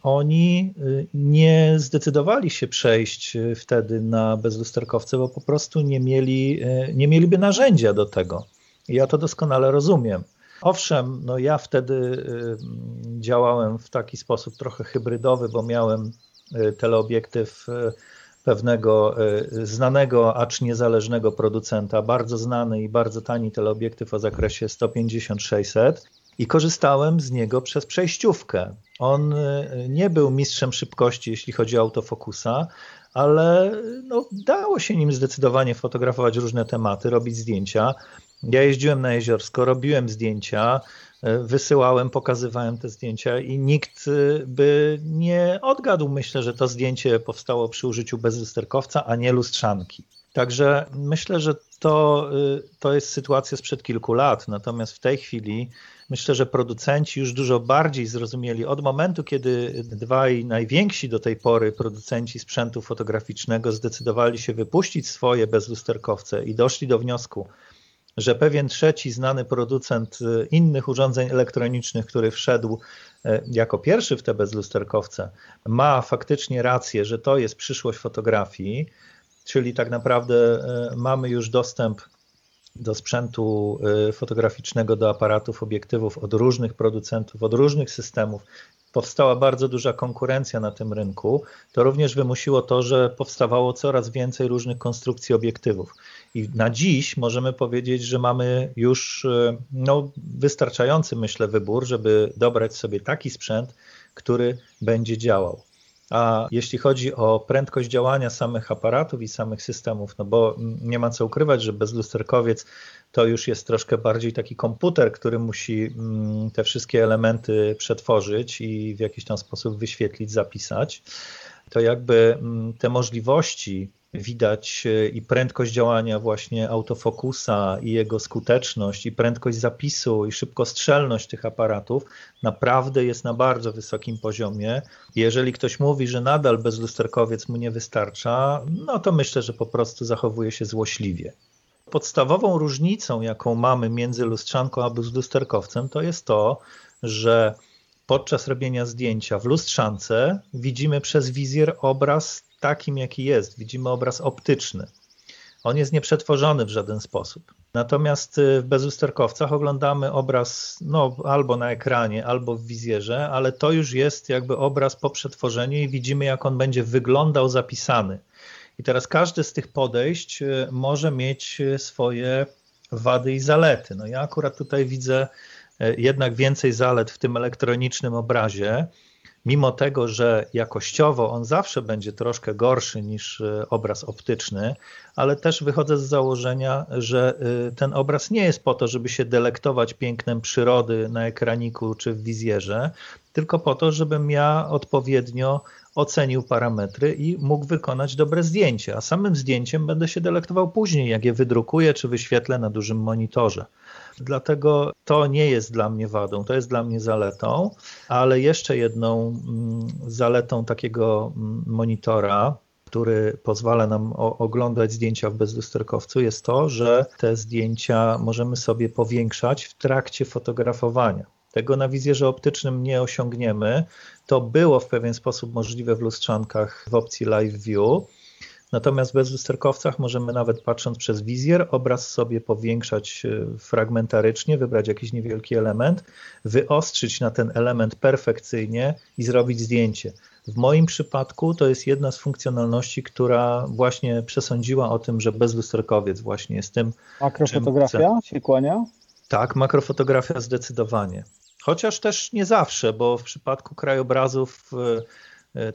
oni nie zdecydowali się przejść wtedy na bezlusterkowce, bo po prostu nie mieli, nie mieliby narzędzia do tego. Ja to doskonale rozumiem. Owszem, no ja wtedy działałem w taki sposób trochę hybrydowy, bo miałem teleobiektyw pewnego znanego, acz niezależnego producenta, bardzo znany i bardzo tani teleobiektyw o zakresie sto pięćdziesiąt sześćset. I korzystałem z niego przez przejściówkę. On nie był mistrzem szybkości, jeśli chodzi o autofokusa, ale no, dało się nim zdecydowanie fotografować różne tematy, robić zdjęcia. Ja jeździłem na Jeziorsko, robiłem zdjęcia, wysyłałem, pokazywałem te zdjęcia i nikt by nie odgadł, myślę, że to zdjęcie powstało przy użyciu bezlusterkowca, a nie lustrzanki. Także myślę, że to, to jest sytuacja sprzed kilku lat, natomiast w tej chwili myślę, że producenci już dużo bardziej zrozumieli od momentu, kiedy dwaj najwięksi do tej pory producenci sprzętu fotograficznego zdecydowali się wypuścić swoje bezlusterkowce i doszli do wniosku, że pewien trzeci znany producent innych urządzeń elektronicznych, który wszedł jako pierwszy w te bezlusterkowce, ma faktycznie rację, że to jest przyszłość fotografii. Czyli tak naprawdę mamy już dostęp do sprzętu fotograficznego, do aparatów, obiektywów od różnych producentów, od różnych systemów. Powstała bardzo duża konkurencja na tym rynku. To również wymusiło to, że powstawało coraz więcej różnych konstrukcji obiektywów. I na dziś możemy powiedzieć, że mamy już no, wystarczający, myślę, wybór, żeby dobrać sobie taki sprzęt, który będzie działał. A jeśli chodzi o prędkość działania samych aparatów i samych systemów, no bo nie ma co ukrywać, że bezlusterkowiec to już jest troszkę bardziej taki komputer, który musi te wszystkie elementy przetworzyć i w jakiś tam sposób wyświetlić, zapisać, to jakby te możliwości widać i prędkość działania właśnie autofokusa i jego skuteczność i prędkość zapisu i szybkostrzelność tych aparatów naprawdę jest na bardzo wysokim poziomie. Jeżeli ktoś mówi, że nadal bezlusterkowiec mu nie wystarcza, no to myślę, że po prostu zachowuje się złośliwie. Podstawową różnicą, jaką mamy między lustrzanką a bezlusterkowcem, to jest to, że podczas robienia zdjęcia w lustrzance widzimy przez wizjer obraz takim, jaki jest. Widzimy obraz optyczny. On jest nieprzetworzony w żaden sposób. Natomiast w bezlusterkowcach oglądamy obraz no, albo na ekranie, albo w wizjerze, ale to już jest jakby obraz po przetworzeniu i widzimy, jak on będzie wyglądał zapisany. I teraz każdy z tych podejść może mieć swoje wady i zalety. No ja akurat tutaj widzę jednak więcej zalet w tym elektronicznym obrazie, mimo tego, że jakościowo on zawsze będzie troszkę gorszy niż obraz optyczny, ale też wychodzę z założenia, że ten obraz nie jest po to, żeby się delektować pięknem przyrody na ekraniku czy w wizjerze, tylko po to, żebym ja odpowiednio ocenił parametry i mógł wykonać dobre zdjęcie, a samym zdjęciem będę się delektował później, jak je wydrukuję czy wyświetlę na dużym monitorze. Dlatego to nie jest dla mnie wadą, to jest dla mnie zaletą, ale jeszcze jedną zaletą takiego monitora, który pozwala nam oglądać zdjęcia w bezlusterkowcu, jest to, że te zdjęcia możemy sobie powiększać w trakcie fotografowania. Tego na wizjerze optycznym nie osiągniemy. To było w pewien sposób możliwe w lustrzankach w opcji Live View. Natomiast w bezlusterkowcach możemy nawet patrząc przez wizjer obraz sobie powiększać fragmentarycznie, wybrać jakiś niewielki element, wyostrzyć na ten element perfekcyjnie i zrobić zdjęcie. W moim przypadku to jest jedna z funkcjonalności, która właśnie przesądziła o tym, że bezlusterkowiec właśnie jest tym. Akrofotografia się kłania? Tak, makrofotografia zdecydowanie. Chociaż też nie zawsze, bo w przypadku krajobrazów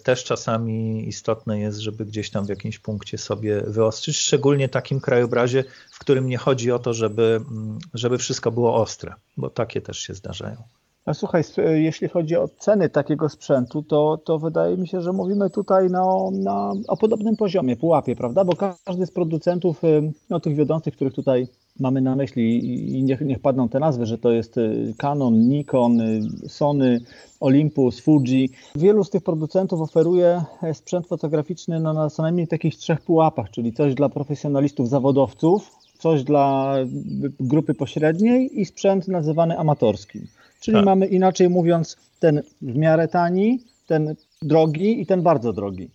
też czasami istotne jest, żeby gdzieś tam w jakimś punkcie sobie wyostrzyć, szczególnie takim krajobrazie, w którym nie chodzi o to, żeby, żeby wszystko było ostre, bo takie też się zdarzają. A słuchaj, jeśli chodzi o ceny takiego sprzętu, to, to wydaje mi się, że mówimy tutaj na, na, o podobnym poziomie, pułapie, prawda? Bo każdy z producentów, no tych wiodących, których tutaj mamy na myśli i niech, niech padną te nazwy, że to jest Canon, Nikon, Sony, Olympus, Fuji. Wielu z tych producentów oferuje sprzęt fotograficzny na, na co najmniej takich trzech pułapach, czyli coś dla profesjonalistów, zawodowców, coś dla grupy pośredniej i sprzęt nazywany amatorskim. Czyli tak. Mamy inaczej mówiąc ten w miarę tani, ten drogi i ten bardzo drogi.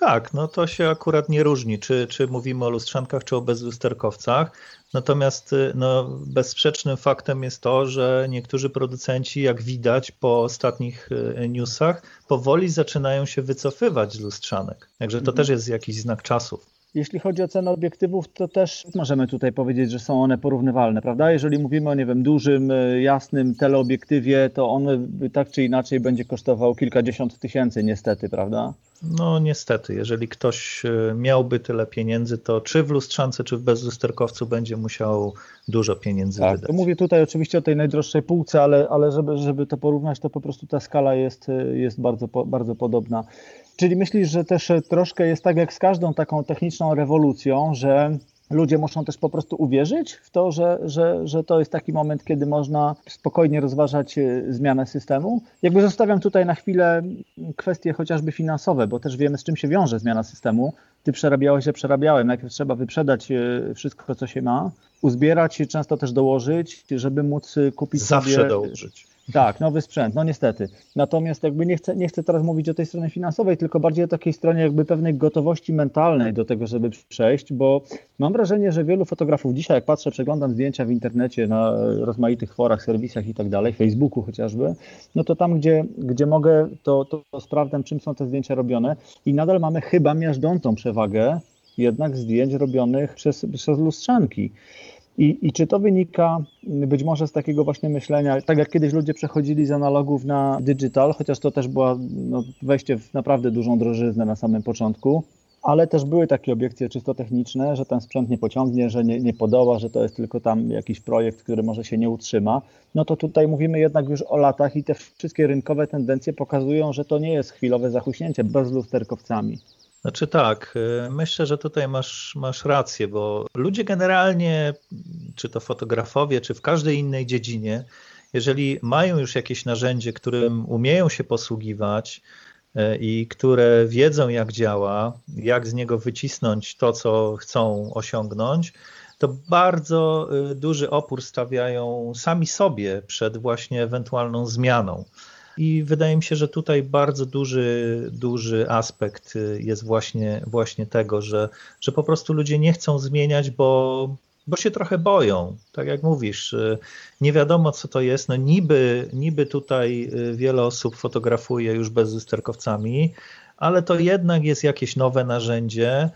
Tak, no to się akurat nie różni, czy, czy mówimy o lustrzankach, czy o bezlusterkowcach. Natomiast no, bezsprzecznym faktem jest to, że niektórzy producenci, jak widać po ostatnich newsach, powoli zaczynają się wycofywać z lustrzanek. Także to mhm. też jest jakiś znak czasów. Jeśli chodzi o cenę obiektywów, to też możemy tutaj powiedzieć, że są one porównywalne, prawda? Jeżeli mówimy o, nie wiem, dużym, jasnym teleobiektywie, to on tak czy inaczej będzie kosztował kilkadziesiąt tysięcy niestety, prawda? No niestety, jeżeli ktoś miałby tyle pieniędzy, to czy w lustrzance, czy w bezlusterkowcu będzie musiał dużo pieniędzy tak, wydać. Mówię tutaj oczywiście o tej najdroższej półce, ale, ale żeby, żeby to porównać, to po prostu ta skala jest, jest bardzo, bardzo podobna. Czyli myślisz, że też troszkę jest tak jak z każdą taką techniczną rewolucją, że ludzie muszą też po prostu uwierzyć w to, że, że, że to jest taki moment, kiedy można spokojnie rozważać zmianę systemu? Jakby zostawiam tutaj na chwilę kwestie chociażby finansowe, bo też wiemy, z czym się wiąże zmiana systemu. Ty przerabiałeś, ja przerabiałem. Najpierw trzeba wyprzedać wszystko, co się ma, uzbierać, często też dołożyć, żeby móc kupić Zawsze sobie... dołożyć. Tak, nowy sprzęt, no niestety. Natomiast jakby nie chcę, nie chcę teraz mówić o tej stronie finansowej, tylko bardziej o takiej stronie jakby pewnej gotowości mentalnej do tego, żeby przejść, bo mam wrażenie, że wielu fotografów dzisiaj, jak patrzę, przeglądam zdjęcia w internecie na rozmaitych forach, serwisach i tak dalej, Facebooku chociażby, no to tam, gdzie, gdzie mogę, to, to sprawdzam, czym są te zdjęcia robione i nadal mamy chyba miażdżącą przewagę jednak zdjęć robionych przez, przez lustrzanki. I, I czy to wynika być może z takiego właśnie myślenia, tak jak kiedyś ludzie przechodzili z analogów na digital, chociaż to też było no, wejście w naprawdę dużą drożyznę na samym początku, ale też były takie obiekcje czysto techniczne, że ten sprzęt nie pociągnie, że nie, nie podoła, że to jest tylko tam jakiś projekt, który może się nie utrzyma. No to tutaj mówimy jednak już o latach i te wszystkie rynkowe tendencje pokazują, że to nie jest chwilowe zachuśnięcie bezlusterkowcami. Znaczy tak, myślę, że tutaj masz, masz rację, bo ludzie generalnie, czy to fotografowie, czy w każdej innej dziedzinie, jeżeli mają już jakieś narzędzie, którym umieją się posługiwać i które wiedzą, jak działa, jak z niego wycisnąć to, co chcą osiągnąć, to bardzo duży opór stawiają sami sobie przed właśnie ewentualną zmianą. I wydaje mi się, że tutaj bardzo duży, duży aspekt jest właśnie, właśnie tego, że, że po prostu ludzie nie chcą zmieniać, bo, bo się trochę boją. Tak jak mówisz, nie wiadomo co to jest. No niby, niby tutaj wiele osób fotografuje już bezlusterkowcami, ale to jednak jest jakieś nowe narzędzie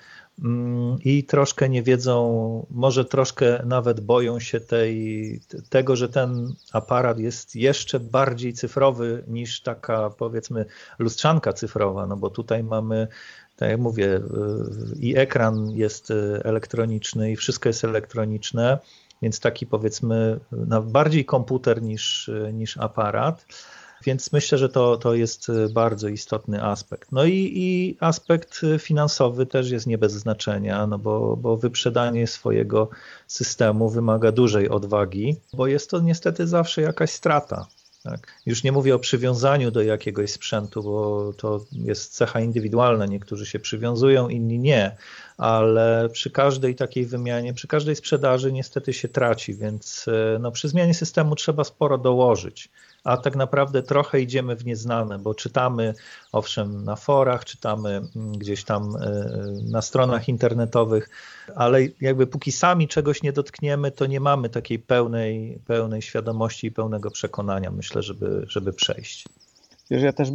i troszkę nie wiedzą, może troszkę nawet boją się tej, tego, że ten aparat jest jeszcze bardziej cyfrowy niż taka, powiedzmy, lustrzanka cyfrowa, no bo tutaj mamy, tak jak mówię, i ekran jest elektroniczny i wszystko jest elektroniczne, więc taki, powiedzmy, bardziej komputer niż, niż aparat. Więc myślę, że to, to jest bardzo istotny aspekt. No i, i aspekt finansowy też jest nie bez znaczenia, no bo, bo wyprzedanie swojego systemu wymaga dużej odwagi, bo jest to niestety zawsze jakaś strata. Tak? Już nie mówię o przywiązaniu do jakiegoś sprzętu, bo to jest cecha indywidualna, niektórzy się przywiązują, inni nie, ale przy każdej takiej wymianie, przy każdej sprzedaży niestety się traci, więc no, przy zmianie systemu trzeba sporo dołożyć. A tak naprawdę trochę idziemy w nieznane, bo czytamy, owszem, na forach, czytamy gdzieś tam na stronach internetowych, ale jakby póki sami czegoś nie dotkniemy, to nie mamy takiej pełnej, pełnej świadomości i pełnego przekonania, myślę, żeby, żeby przejść. Wiesz, ja też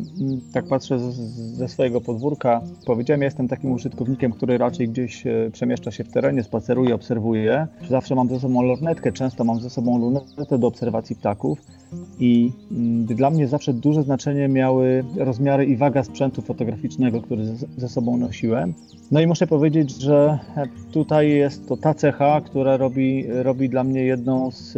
tak patrzę z, ze swojego podwórka. Powiedziałem, ja jestem takim użytkownikiem, który raczej gdzieś przemieszcza się w terenie, spaceruje, obserwuje. Zawsze mam ze sobą lornetkę, często mam ze sobą lunetę do obserwacji ptaków. I dla mnie zawsze duże znaczenie miały rozmiary i waga sprzętu fotograficznego, który ze sobą nosiłem. No i muszę powiedzieć, że tutaj jest to ta cecha, która robi, robi dla mnie jedną z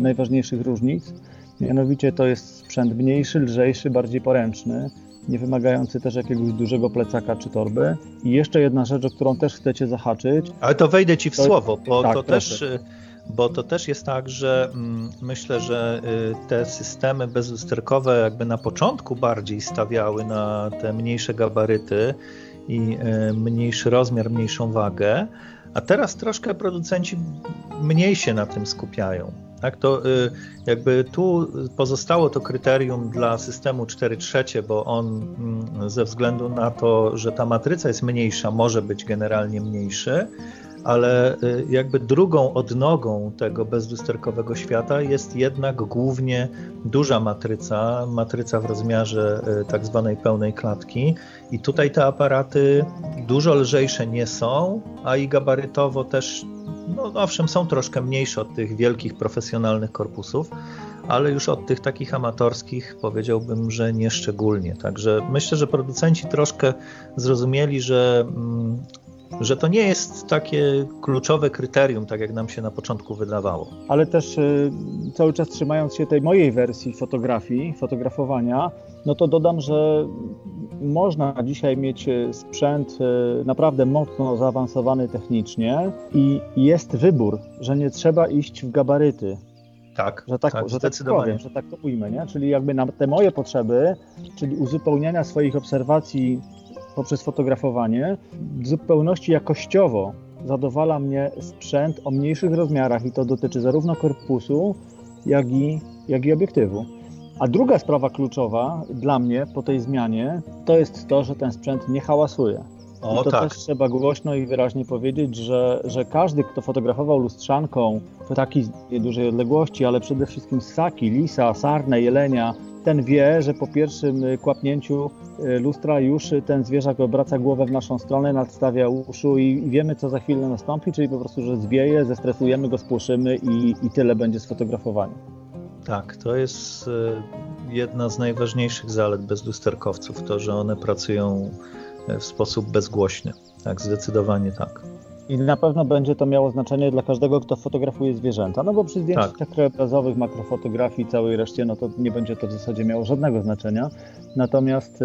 najważniejszych różnic. Mianowicie to jest sprzęt mniejszy, lżejszy, bardziej poręczny, nie wymagający też jakiegoś dużego plecaka czy torby. I jeszcze jedna rzecz, o którą też chcecie zahaczyć. Ale to wejdę Ci w to... słowo, bo tak, to proszę. też... Bo to też jest tak, że myślę, że te systemy bezlusterkowe jakby na początku bardziej stawiały na te mniejsze gabaryty i mniejszy rozmiar, mniejszą wagę, a teraz troszkę producenci mniej się na tym skupiają. Tak, to jakby tu pozostało to kryterium dla systemu cztery trzecie, bo on ze względu na to, że ta matryca jest mniejsza, może być generalnie mniejszy, ale jakby drugą odnogą tego bezlusterkowego świata jest jednak głównie duża matryca, matryca w rozmiarze tak zwanej pełnej klatki i tutaj te aparaty dużo lżejsze nie są, a i gabarytowo też, no owszem, są troszkę mniejsze od tych wielkich profesjonalnych korpusów, ale już od tych takich amatorskich powiedziałbym, że nie szczególnie. Także myślę, że producenci troszkę zrozumieli, że mm, że to nie jest takie kluczowe kryterium, tak jak nam się na początku wydawało. Ale też y, cały czas trzymając się tej mojej wersji fotografii, fotografowania, no to dodam, że można dzisiaj mieć sprzęt y, naprawdę mocno zaawansowany technicznie i jest wybór, że nie trzeba iść w gabaryty. Tak, że tak, tak, że tak powiem, że tak to ujmę, nie? Czyli jakby na te moje potrzeby, czyli uzupełniania swoich obserwacji poprzez fotografowanie, w zupełności jakościowo zadowala mnie sprzęt o mniejszych rozmiarach i to dotyczy zarówno korpusu, jak i, jak i obiektywu. A druga sprawa kluczowa dla mnie po tej zmianie to jest to, że ten sprzęt nie hałasuje. O, I to tak. też trzeba głośno i wyraźnie powiedzieć, że, że każdy, kto fotografował lustrzanką w takiej dużej odległości, ale przede wszystkim ssaki, lisa, sarnę, jelenia, ten wie, że po pierwszym kłapnięciu lustra już ten zwierzak obraca głowę w naszą stronę, nadstawia uszu i wiemy, co za chwilę nastąpi, czyli po prostu, że zwieje, zestresujemy go, spłoszymy i, i tyle będzie z fotografowania. Tak, to jest jedna z najważniejszych zalet bezlusterkowców, to, że one pracują w sposób bezgłośny. Tak, zdecydowanie tak. I na pewno będzie to miało znaczenie dla każdego, kto fotografuje zwierzęta, no bo przy zdjęciach tak. krajobrazowych, makrofotografii i całej reszcie, no to nie będzie to w zasadzie miało żadnego znaczenia. Natomiast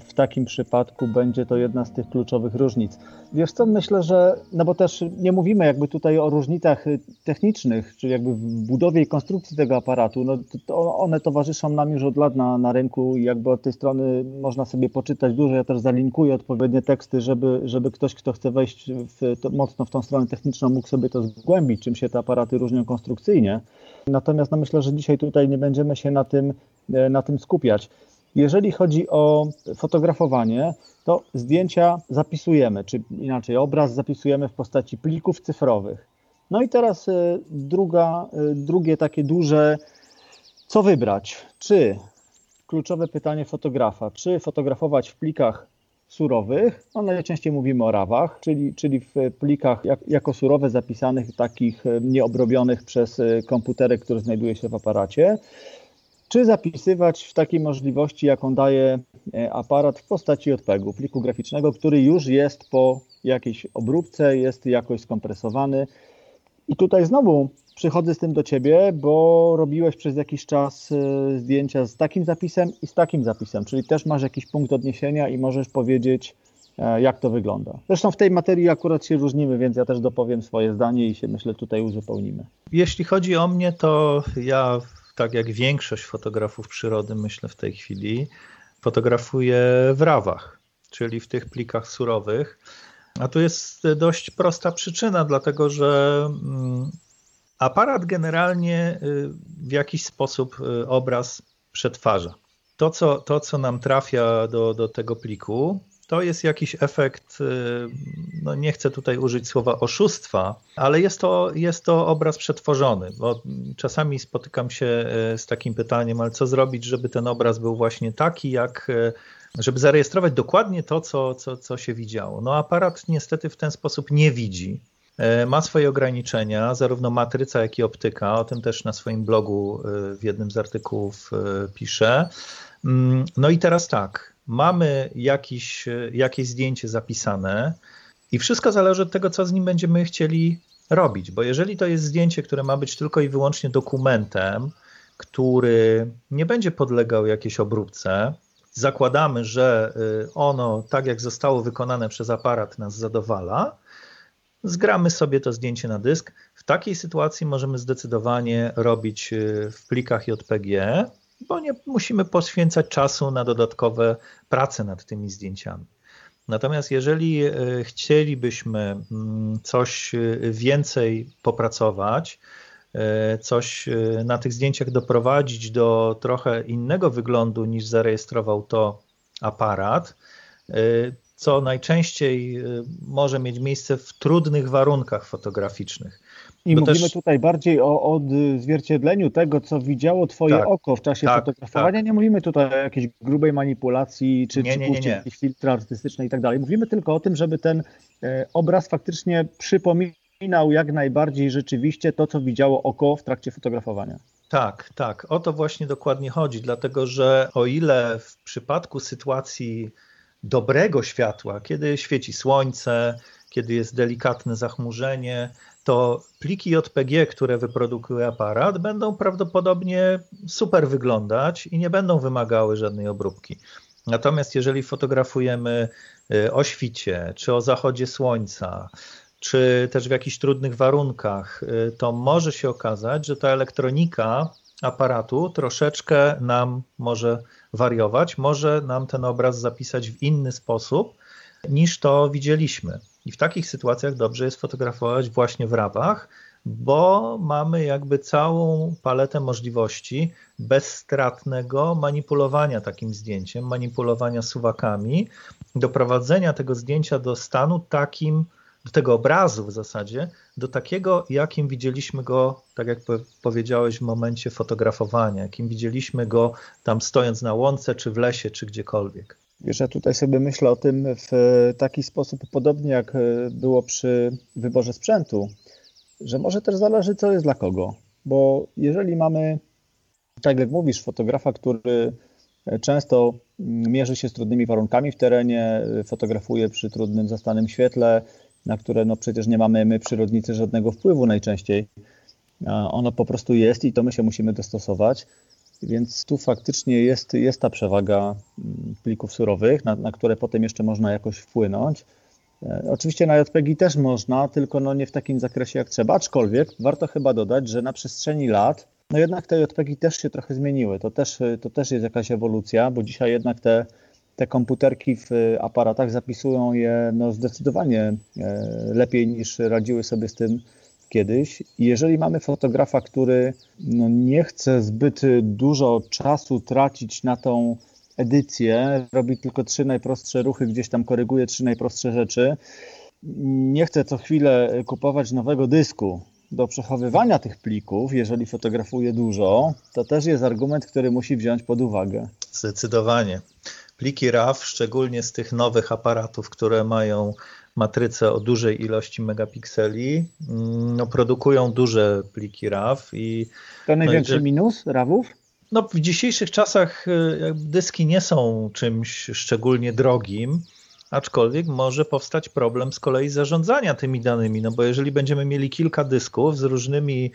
w takim przypadku będzie to jedna z tych kluczowych różnic. Wiesz co, myślę, że, no bo też nie mówimy jakby tutaj o różnicach technicznych, czyli jakby w budowie i konstrukcji tego aparatu, no to one towarzyszą nam już od lat na, na rynku i jakby od tej strony można sobie poczytać dużo, ja też zalinkuję odpowiednie teksty, żeby, żeby ktoś, kto chce wejść w to to, mocno w tą stronę techniczną, mógł sobie to zgłębić, czym się te aparaty różnią konstrukcyjnie. Natomiast no, myślę, że dzisiaj tutaj nie będziemy się na tym, na tym skupiać. Jeżeli chodzi o fotografowanie, to zdjęcia zapisujemy, czy inaczej obraz zapisujemy w postaci plików cyfrowych. No i teraz druga, drugie takie duże, co wybrać? Czy kluczowe pytanie fotografa, czy fotografować w plikach surowych, no najczęściej mówimy o rawach, czyli, czyli w plikach jak, jako surowe zapisanych, takich nieobrobionych przez komputery, które znajduje się w aparacie, czy zapisywać w takiej możliwości, jaką daje aparat w postaci jpegu, pliku graficznego, który już jest po jakiejś obróbce, jest jakoś skompresowany. I tutaj znowu przychodzę z tym do Ciebie, bo robiłeś przez jakiś czas zdjęcia z takim zapisem i z takim zapisem, czyli też masz jakiś punkt odniesienia i możesz powiedzieć, jak to wygląda. Zresztą w tej materii akurat się różnimy, więc ja też dopowiem swoje zdanie i się, myślę, tutaj uzupełnimy. Jeśli chodzi o mnie, to ja, tak jak większość fotografów przyrody, myślę w tej chwili, fotografuję w rawach, czyli w tych plikach surowych. A tu jest dość prosta przyczyna, dlatego że aparat generalnie w jakiś sposób obraz przetwarza. To, co, to, co nam trafia do, do tego pliku, to jest jakiś efekt, no nie chcę tutaj użyć słowa oszustwa, ale jest to, jest to obraz przetworzony, bo czasami spotykam się z takim pytaniem, ale co zrobić, żeby ten obraz był właśnie taki, jak, żeby zarejestrować dokładnie to, co, co, co się widziało. No aparat niestety w ten sposób nie widzi. Ma swoje ograniczenia, zarówno matryca, jak i optyka. O tym też na swoim blogu w jednym z artykułów piszę. No i teraz tak, mamy jakiś, jakieś zdjęcie zapisane i wszystko zależy od tego, co z nim będziemy chcieli robić. Bo jeżeli to jest zdjęcie, które ma być tylko i wyłącznie dokumentem, który nie będzie podlegał jakiejś obróbce, zakładamy, że ono, tak jak zostało wykonane przez aparat, nas zadowala, zgramy sobie to zdjęcie na dysk. W takiej sytuacji możemy zdecydowanie robić w plikach J P G, bo nie musimy poświęcać czasu na dodatkowe prace nad tymi zdjęciami. Natomiast jeżeli chcielibyśmy coś więcej popracować, coś na tych zdjęciach doprowadzić do trochę innego wyglądu niż zarejestrował to aparat, co najczęściej może mieć miejsce w trudnych warunkach fotograficznych. I bo mówimy też tutaj bardziej o odzwierciedleniu tego, co widziało twoje tak, oko w czasie tak, fotografowania. Tak. Nie mówimy tutaj o jakiejś grubej manipulacji, czy, nie, czy nie, nie, nie. jakichś filtra artystyczne i tak dalej. Mówimy tylko o tym, żeby ten obraz faktycznie przypominał jak najbardziej rzeczywiście to, co widziało oko w trakcie fotografowania. Tak, tak. O to właśnie dokładnie chodzi, dlatego że o ile w przypadku sytuacji dobrego światła, kiedy świeci słońce, kiedy jest delikatne zachmurzenie, to pliki J P G, które wyprodukuje aparat, będą prawdopodobnie super wyglądać i nie będą wymagały żadnej obróbki. Natomiast jeżeli fotografujemy o świcie, czy o zachodzie słońca, czy też w jakichś trudnych warunkach, to może się okazać, że ta elektronika aparatu troszeczkę nam może wariować, może nam ten obraz zapisać w inny sposób niż to widzieliśmy. I w takich sytuacjach dobrze jest fotografować właśnie w rawach, bo mamy jakby całą paletę możliwości bezstratnego manipulowania takim zdjęciem, manipulowania suwakami, doprowadzenia tego zdjęcia do stanu takim, do tego obrazu w zasadzie, do takiego, jakim widzieliśmy go, tak jak powiedziałeś, w momencie fotografowania, jakim widzieliśmy go tam stojąc na łące, czy w lesie, czy gdziekolwiek. Wiesz, ja tutaj sobie myślę o tym w taki sposób, podobnie jak było przy wyborze sprzętu, że może też zależy, co jest dla kogo, bo jeżeli mamy, tak jak mówisz, fotografa, który często mierzy się z trudnymi warunkami w terenie, fotografuje przy trudnym, zastanym świetle, na które no przecież nie mamy my przyrodnicy żadnego wpływu najczęściej. Ono po prostu jest i to my się musimy dostosować. Więc tu faktycznie jest, jest ta przewaga plików surowych, na, na które potem jeszcze można jakoś wpłynąć. Oczywiście na J P G też można, tylko no nie w takim zakresie jak trzeba, aczkolwiek warto chyba dodać, że na przestrzeni lat no jednak te J P G też się trochę zmieniły. To też, to też jest jakaś ewolucja, bo dzisiaj jednak te te komputerki w aparatach zapisują je no, zdecydowanie lepiej niż radziły sobie z tym kiedyś. I jeżeli mamy fotografa, który no, nie chce zbyt dużo czasu tracić na tą edycję, robi tylko trzy najprostsze ruchy, gdzieś tam koryguje trzy najprostsze rzeczy, nie chce co chwilę kupować nowego dysku do przechowywania tych plików, jeżeli fotografuje dużo, to też jest argument, który musi wziąć pod uwagę. Zdecydowanie. Pliki raw, szczególnie z tych nowych aparatów, które mają matrycę o dużej ilości megapikseli, no, produkują duże pliki raw. I to największy no, minus rawów? No, w dzisiejszych czasach dyski nie są czymś szczególnie drogim, aczkolwiek może powstać problem z kolei zarządzania tymi danymi, no bo jeżeli będziemy mieli kilka dysków z różnymi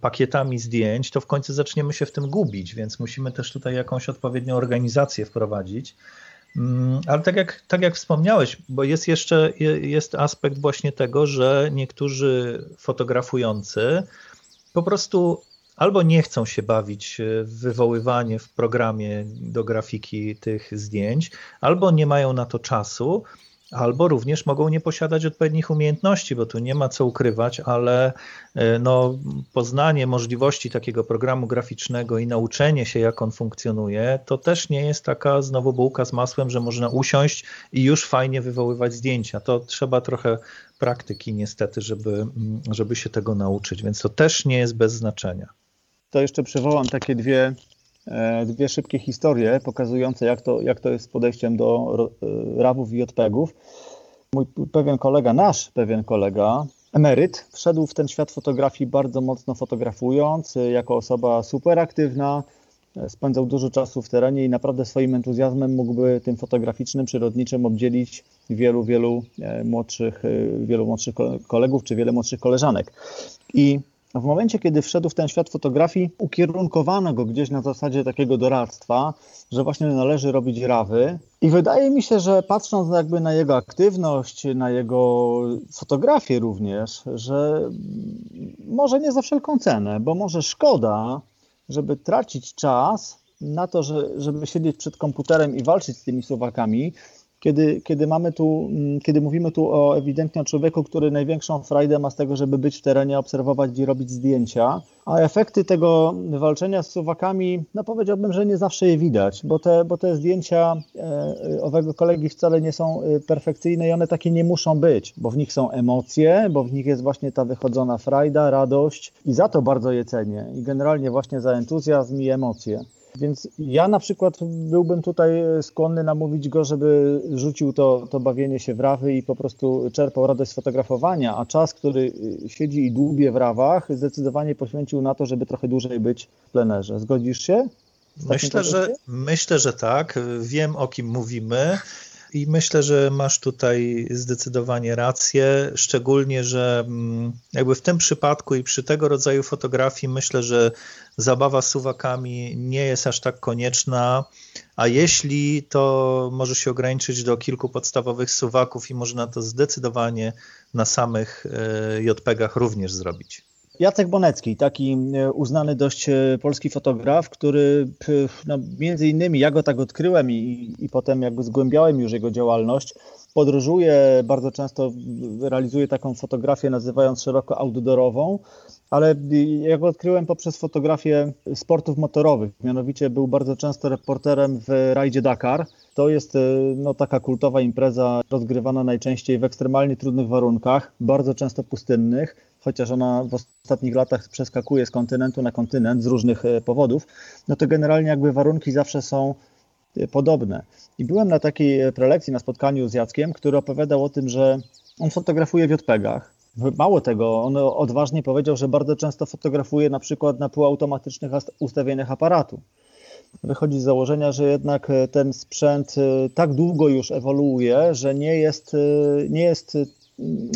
pakietami zdjęć, to w końcu zaczniemy się w tym gubić, więc musimy też tutaj jakąś odpowiednią organizację wprowadzić. Ale tak jak, tak jak wspomniałeś, bo jest jeszcze jest aspekt właśnie tego, że niektórzy fotografujący po prostu albo nie chcą się bawić w wywoływanie w programie do grafiki tych zdjęć, albo nie mają na to czasu, albo również mogą nie posiadać odpowiednich umiejętności, bo tu nie ma co ukrywać, ale no, poznanie możliwości takiego programu graficznego i nauczenie się, jak on funkcjonuje, to też nie jest taka znowu bułka z masłem, że można usiąść i już fajnie wywoływać zdjęcia. To trzeba trochę praktyki niestety, żeby, żeby się tego nauczyć, więc to też nie jest bez znaczenia. To jeszcze przywołam takie dwie, dwie szybkie historie pokazujące, jak to, jak to jest z podejściem do rawów i jpegów. Mój pewien kolega, nasz pewien kolega, emeryt, wszedł w ten świat fotografii bardzo mocno fotografując, jako osoba super aktywna, spędzał dużo czasu w terenie i naprawdę swoim entuzjazmem mógłby tym fotograficznym, przyrodniczym obdzielić wielu, wielu młodszych, wielu młodszych kolegów czy wiele młodszych koleżanek. I w momencie, kiedy wszedł w ten świat fotografii, ukierunkowano go gdzieś na zasadzie takiego doradztwa, że właśnie należy robić rawy. I wydaje mi się, że patrząc jakby na jego aktywność, na jego fotografię również, że może nie za wszelką cenę, bo może szkoda, żeby tracić czas na to, że, żeby siedzieć przed komputerem i walczyć z tymi suwakami, Kiedy, kiedy, mamy tu, kiedy mówimy tu o ewidentnie o człowieku, który największą frajdę ma z tego, żeby być w terenie, obserwować i robić zdjęcia, a efekty tego walczenia z suwakami, no powiedziałbym, że nie zawsze je widać, bo te, bo te zdjęcia e, owego kolegi wcale nie są perfekcyjne i one takie nie muszą być, bo w nich są emocje, bo w nich jest właśnie ta wychodzona frajda, radość i za to bardzo je cenię i generalnie właśnie za entuzjazm i emocje. Więc ja na przykład byłbym tutaj skłonny namówić go, żeby rzucił to, to bawienie się w rawy i po prostu czerpał radość z fotografowania, a czas, który siedzi i dłubie w rawach, zdecydowanie poświęcił na to, żeby trochę dłużej być w plenerze. Zgodzisz się? Myślę, że, myślę, że tak. Wiem, o kim mówimy. I myślę, że masz tutaj zdecydowanie rację, szczególnie, że jakby w tym przypadku i przy tego rodzaju fotografii myślę, że zabawa z suwakami nie jest aż tak konieczna, a jeśli to może się ograniczyć do kilku podstawowych suwaków i można to zdecydowanie na samych jpegach również zrobić. Jacek Boniecki, taki uznany dość polski fotograf, który no, między innymi ja go tak odkryłem i, i potem jakby zgłębiałem już jego działalność. Podróżuje, bardzo często realizuje taką fotografię nazywając szeroko outdoorową, ale ja go odkryłem poprzez fotografię sportów motorowych. Mianowicie był bardzo często reporterem w Rajdzie Dakar. To jest no, taka kultowa impreza rozgrywana najczęściej w ekstremalnie trudnych warunkach, bardzo często pustynnych, chociaż ona w ostatnich latach przeskakuje z kontynentu na kontynent z różnych powodów, no to generalnie jakby warunki zawsze są podobne. I byłem na takiej prelekcji, na spotkaniu z Jackiem, który opowiadał o tym, że on fotografuje w jpegach. Mało tego, on odważnie powiedział, że bardzo często fotografuje na przykład na półautomatycznych ustawieniach aparatu. Wychodzi z założenia, że jednak ten sprzęt tak długo już ewoluuje, że nie jest, nie jest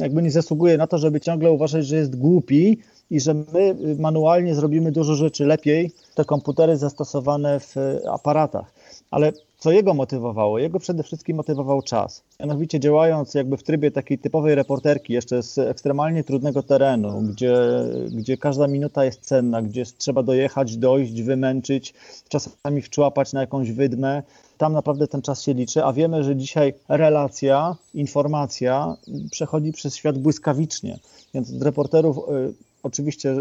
jakby nie zasługuje na to, żeby ciągle uważać, że jest głupi i że my manualnie zrobimy dużo rzeczy lepiej, te komputery zastosowane w aparatach. Ale co jego motywowało? Jego przede wszystkim motywował czas. Mianowicie działając jakby w trybie takiej typowej reporterki, jeszcze z ekstremalnie trudnego terenu, gdzie, gdzie każda minuta jest cenna, gdzie trzeba dojechać, dojść, wymęczyć, czasami wczłapać na jakąś wydmę, tam naprawdę ten czas się liczy, a wiemy, że dzisiaj relacja, informacja przechodzi przez świat błyskawicznie, więc od reporterów y, oczywiście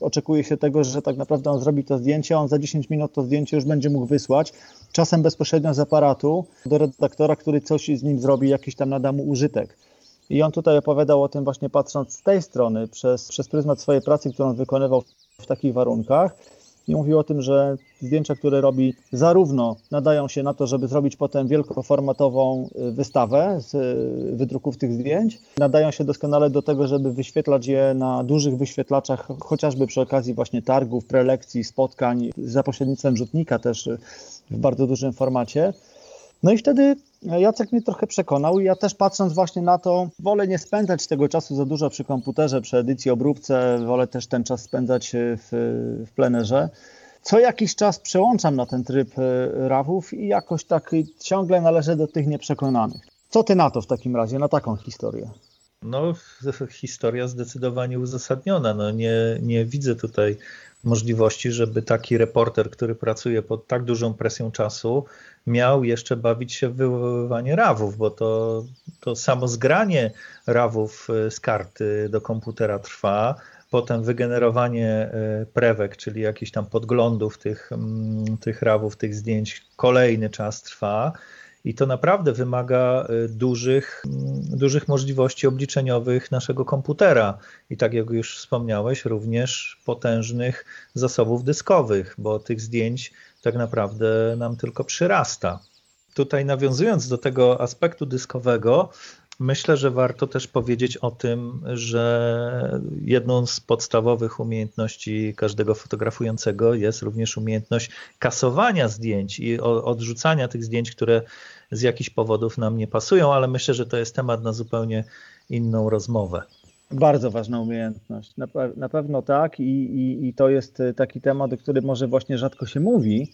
oczekuje się tego, że tak naprawdę on zrobi to zdjęcie, on za dziesięć minut to zdjęcie już będzie mógł wysłać, czasem bezpośrednio z aparatu do redaktora, który coś z nim zrobi, jakiś tam nada mu użytek. I on tutaj opowiadał o tym właśnie patrząc z tej strony, przez, przez pryzmat swojej pracy, którą wykonywał w takich warunkach. I mówił o tym, że zdjęcia, które robi, zarówno nadają się na to, żeby zrobić potem wielkoformatową wystawę z wydruków tych zdjęć, nadają się doskonale do tego, żeby wyświetlać je na dużych wyświetlaczach, chociażby przy okazji właśnie targów, prelekcji, spotkań, za pośrednictwem rzutnika też w bardzo dużym formacie. No i wtedy Jacek mnie trochę przekonał i ja też patrząc właśnie na to, wolę nie spędzać tego czasu za dużo przy komputerze, przy edycji, obróbce, wolę też ten czas spędzać w, w plenerze. Co jakiś czas przełączam na ten tryb rawów i jakoś tak ciągle należę do tych nieprzekonanych. Co ty na to w takim razie, na taką historię? No, historia zdecydowanie uzasadniona. No, nie, nie widzę tutaj możliwości, żeby taki reporter, który pracuje pod tak dużą presją czasu, miał jeszcze bawić się w wywoływanie rawów, bo to, to samo zgranie rawów z karty do komputera trwa, potem wygenerowanie prewek, czyli jakichś tam podglądów tych, tych rawów, tych zdjęć, kolejny czas trwa. I to naprawdę wymaga dużych, dużych możliwości obliczeniowych naszego komputera. I tak jak już wspomniałeś, również potężnych zasobów dyskowych, bo tych zdjęć tak naprawdę nam tylko przyrasta. Tutaj nawiązując do tego aspektu dyskowego, myślę, że warto też powiedzieć o tym, że jedną z podstawowych umiejętności każdego fotografującego jest również umiejętność kasowania zdjęć i odrzucania tych zdjęć, które z jakichś powodów nam nie pasują, ale myślę, że to jest temat na zupełnie inną rozmowę. Bardzo ważna umiejętność, na, na pewno tak i, i, i to jest taki temat, o którym może właśnie rzadko się mówi.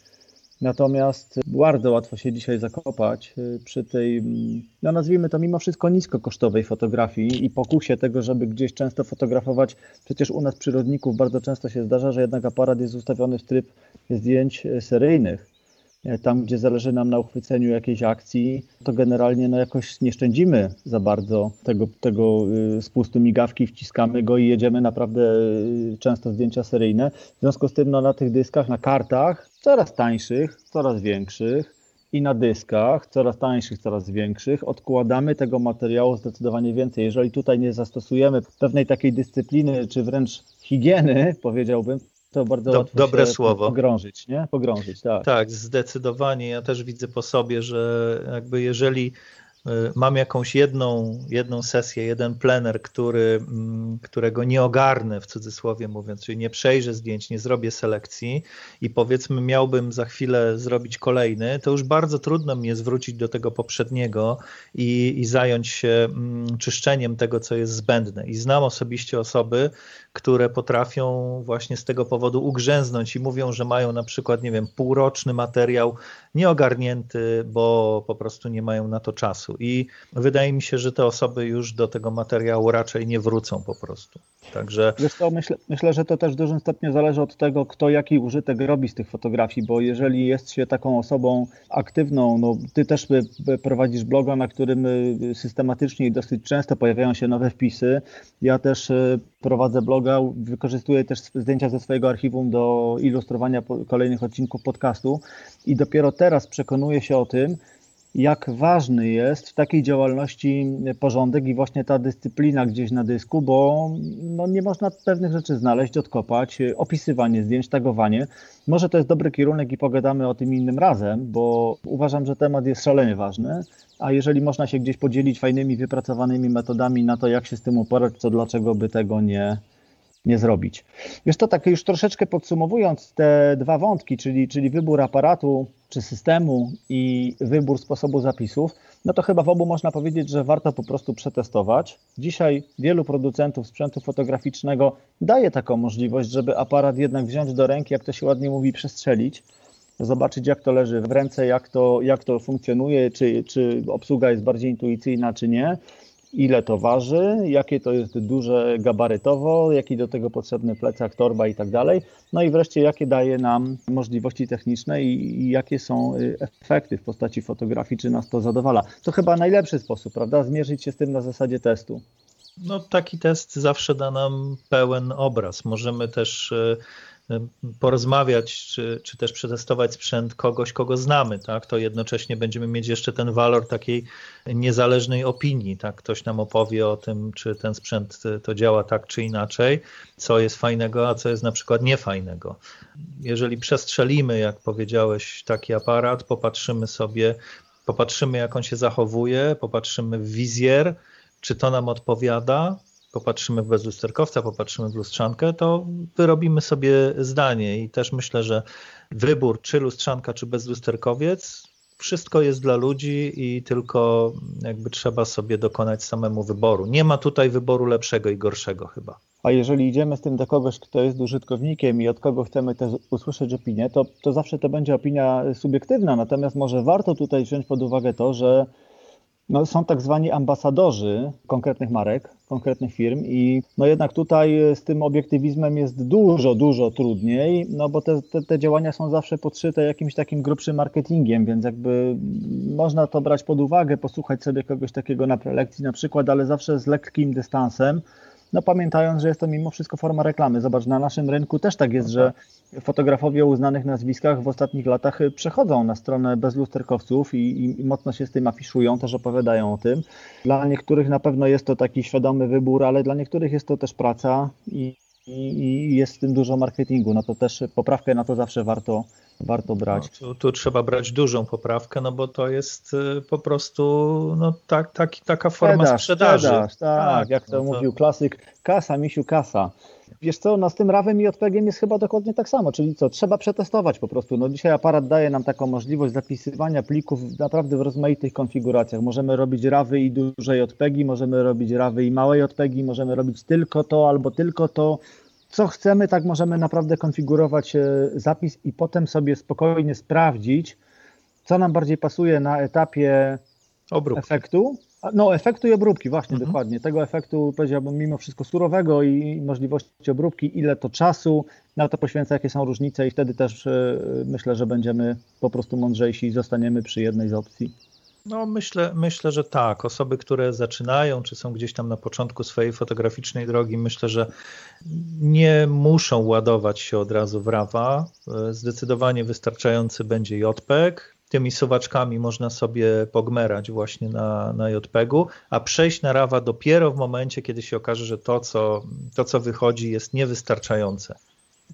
Natomiast bardzo łatwo się dzisiaj zakopać przy tej, no nazwijmy to mimo wszystko niskokosztowej fotografii i pokusie tego, żeby gdzieś często fotografować. Przecież u nas przyrodników bardzo często się zdarza, że jednak aparat jest ustawiony w tryb zdjęć seryjnych. Tam, gdzie zależy nam na uchwyceniu jakiejś akcji, to generalnie no jakoś nie szczędzimy za bardzo tego, tego spustu migawki, wciskamy go i jedziemy naprawdę często zdjęcia seryjne. W związku z tym no, na tych dyskach, na kartach coraz tańszych, coraz większych i na dyskach coraz tańszych, coraz większych odkładamy tego materiału zdecydowanie więcej. Jeżeli tutaj nie zastosujemy pewnej takiej dyscypliny, czy wręcz higieny, powiedziałbym, to bardzo Do, łatwo dobre się słowo. pogrążyć, nie? Pogrążyć, tak. Tak, zdecydowanie. Ja też widzę po sobie, że jakby jeżeli mam jakąś jedną, jedną sesję, jeden plener, który, którego nie ogarnę, w cudzysłowie mówiąc, czyli nie przejrzę zdjęć, nie zrobię selekcji i powiedzmy miałbym za chwilę zrobić kolejny, to już bardzo trudno mi jest wrócić do tego poprzedniego i, i zająć się czyszczeniem tego, co jest zbędne. I znam osobiście osoby, które potrafią właśnie z tego powodu ugrzęznąć i mówią, że mają na przykład, nie wiem, półroczny materiał nieogarnięty, bo po prostu nie mają na to czasu. I wydaje mi się, że te osoby już do tego materiału raczej nie wrócą po prostu. Także... Zresztą myślę, myślę, że to też w dużym stopniu zależy od tego, kto jaki użytek robi z tych fotografii, bo jeżeli jest się taką osobą aktywną, no ty też prowadzisz bloga, na którym systematycznie i dosyć często pojawiają się nowe wpisy. Ja też prowadzę bloga, wykorzystuję też zdjęcia ze swojego archiwum do ilustrowania kolejnych odcinków podcastu i dopiero teraz przekonuję się o tym, jak ważny jest w takiej działalności porządek i właśnie ta dyscyplina gdzieś na dysku, bo no nie można pewnych rzeczy znaleźć, odkopać, opisywanie zdjęć, tagowanie. Może to jest dobry kierunek i pogadamy o tym innym razem, bo uważam, że temat jest szalenie ważny, a jeżeli można się gdzieś podzielić fajnymi, wypracowanymi metodami na to, jak się z tym uporać, to dlaczego by tego nie... nie zrobić. Wiesz, to tak już troszeczkę podsumowując te dwa wątki, czyli, czyli wybór aparatu czy systemu i wybór sposobu zapisów, no to chyba w obu można powiedzieć, że warto po prostu przetestować. Dzisiaj wielu producentów sprzętu fotograficznego daje taką możliwość, żeby aparat jednak wziąć do ręki, jak to się ładnie mówi, przestrzelić, zobaczyć jak to leży w ręce, jak to, jak to funkcjonuje, czy, czy obsługa jest bardziej intuicyjna, czy nie. ile to waży, jakie to jest duże gabarytowo, jaki do tego potrzebny plecak, torba i tak dalej. No i wreszcie jakie daje nam możliwości techniczne i, i jakie są efekty w postaci fotografii, czy nas to zadowala. To chyba najlepszy sposób, prawda? Zmierzyć się z tym na zasadzie testu. No taki test zawsze da nam pełen obraz. Możemy też porozmawiać, czy, czy też przetestować sprzęt kogoś, kogo znamy, tak? To jednocześnie będziemy mieć jeszcze ten walor takiej niezależnej opinii, tak? Ktoś nam opowie o tym, czy ten sprzęt to działa tak, czy inaczej, co jest fajnego, a co jest na przykład niefajnego. Jeżeli przestrzelimy, jak powiedziałeś, taki aparat, popatrzymy sobie, popatrzymy jak on się zachowuje, popatrzymy w wizjer, czy to nam odpowiada, popatrzymy w bezlusterkowca, popatrzymy w lustrzankę, to wyrobimy sobie zdanie i też myślę, że wybór czy lustrzanka, czy bezlusterkowiec, wszystko jest dla ludzi i tylko jakby trzeba sobie dokonać samemu wyboru. Nie ma tutaj wyboru lepszego i gorszego chyba. A jeżeli idziemy z tym do kogoś, kto jest użytkownikiem i od kogo chcemy też usłyszeć opinię, to, to zawsze to będzie opinia subiektywna, natomiast może warto tutaj wziąć pod uwagę to, że no, są tak zwani ambasadorzy konkretnych marek, konkretnych firm i no jednak tutaj z tym obiektywizmem jest dużo, dużo trudniej, no bo te, te, te działania są zawsze podszyte jakimś takim grubszym marketingiem, więc jakby można to brać pod uwagę, posłuchać sobie kogoś takiego na prelekcji na przykład, ale zawsze z lekkim dystansem, no pamiętając, że jest to mimo wszystko forma reklamy. Zobacz, na naszym rynku też tak jest, że fotografowie o uznanych nazwiskach w ostatnich latach przechodzą na stronę bezlusterkowców i, i mocno się z tym afiszują, też opowiadają o tym. Dla niektórych na pewno jest to taki świadomy wybór, ale dla niektórych jest to też praca i, i, i jest w tym dużo marketingu. No to też poprawkę na to zawsze warto, warto brać. No, tu, tu trzeba brać dużą poprawkę, no bo to jest po prostu no, tak, tak, taka forma sprzedaż, sprzedaży. Sprzedaż, tak, tak, jak to, no to mówił klasyk, kasa, misiu, kasa. Wiesz co, no z tym rawem i jpegiem jest chyba dokładnie tak samo, czyli co, trzeba przetestować po prostu. No dzisiaj aparat daje nam taką możliwość zapisywania plików naprawdę w rozmaitych konfiguracjach. Możemy robić rawy i duże jpegi, możemy robić rawy i małe jpegi, możemy robić tylko to albo tylko to. Co chcemy, tak możemy naprawdę konfigurować zapis i potem sobie spokojnie sprawdzić, co nam bardziej pasuje na etapie obróbki. Efektu. No efektu i obróbki, właśnie, mhm. dokładnie. Tego efektu, powiedziałbym, mimo wszystko surowego i możliwości obróbki, ile to czasu na to poświęca, jakie są różnice i wtedy też myślę, że będziemy po prostu mądrzejsi i zostaniemy przy jednej z opcji. No myślę, myślę, że tak. Osoby, które zaczynają, czy są gdzieś tam na początku swojej fotograficznej drogi, myślę, że nie muszą ładować się od razu w rawa. Zdecydowanie wystarczający będzie jpeg. Tymi suwaczkami można sobie pogmerać właśnie na, na jpegu, a przejść na rawa dopiero w momencie, kiedy się okaże, że to co, to, co wychodzi, jest niewystarczające.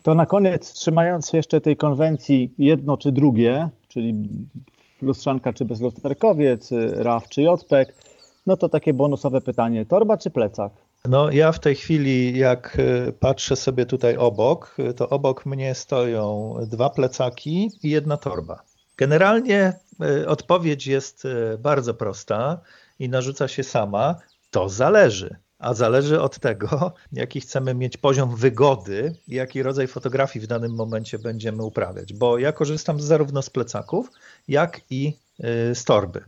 To na koniec, trzymając się jeszcze tej konwencji jedno czy drugie, czyli lustrzanka czy bezlusterkowiec, raw czy jpeg, no to takie bonusowe pytanie, torba czy plecak? No ja w tej chwili jak patrzę sobie tutaj obok, to obok mnie stoją dwa plecaki i jedna torba. Generalnie odpowiedź jest bardzo prosta i narzuca się sama, to zależy. A zależy od tego, jaki chcemy mieć poziom wygody i jaki rodzaj fotografii w danym momencie będziemy uprawiać. Bo ja korzystam zarówno z plecaków, jak i z torby.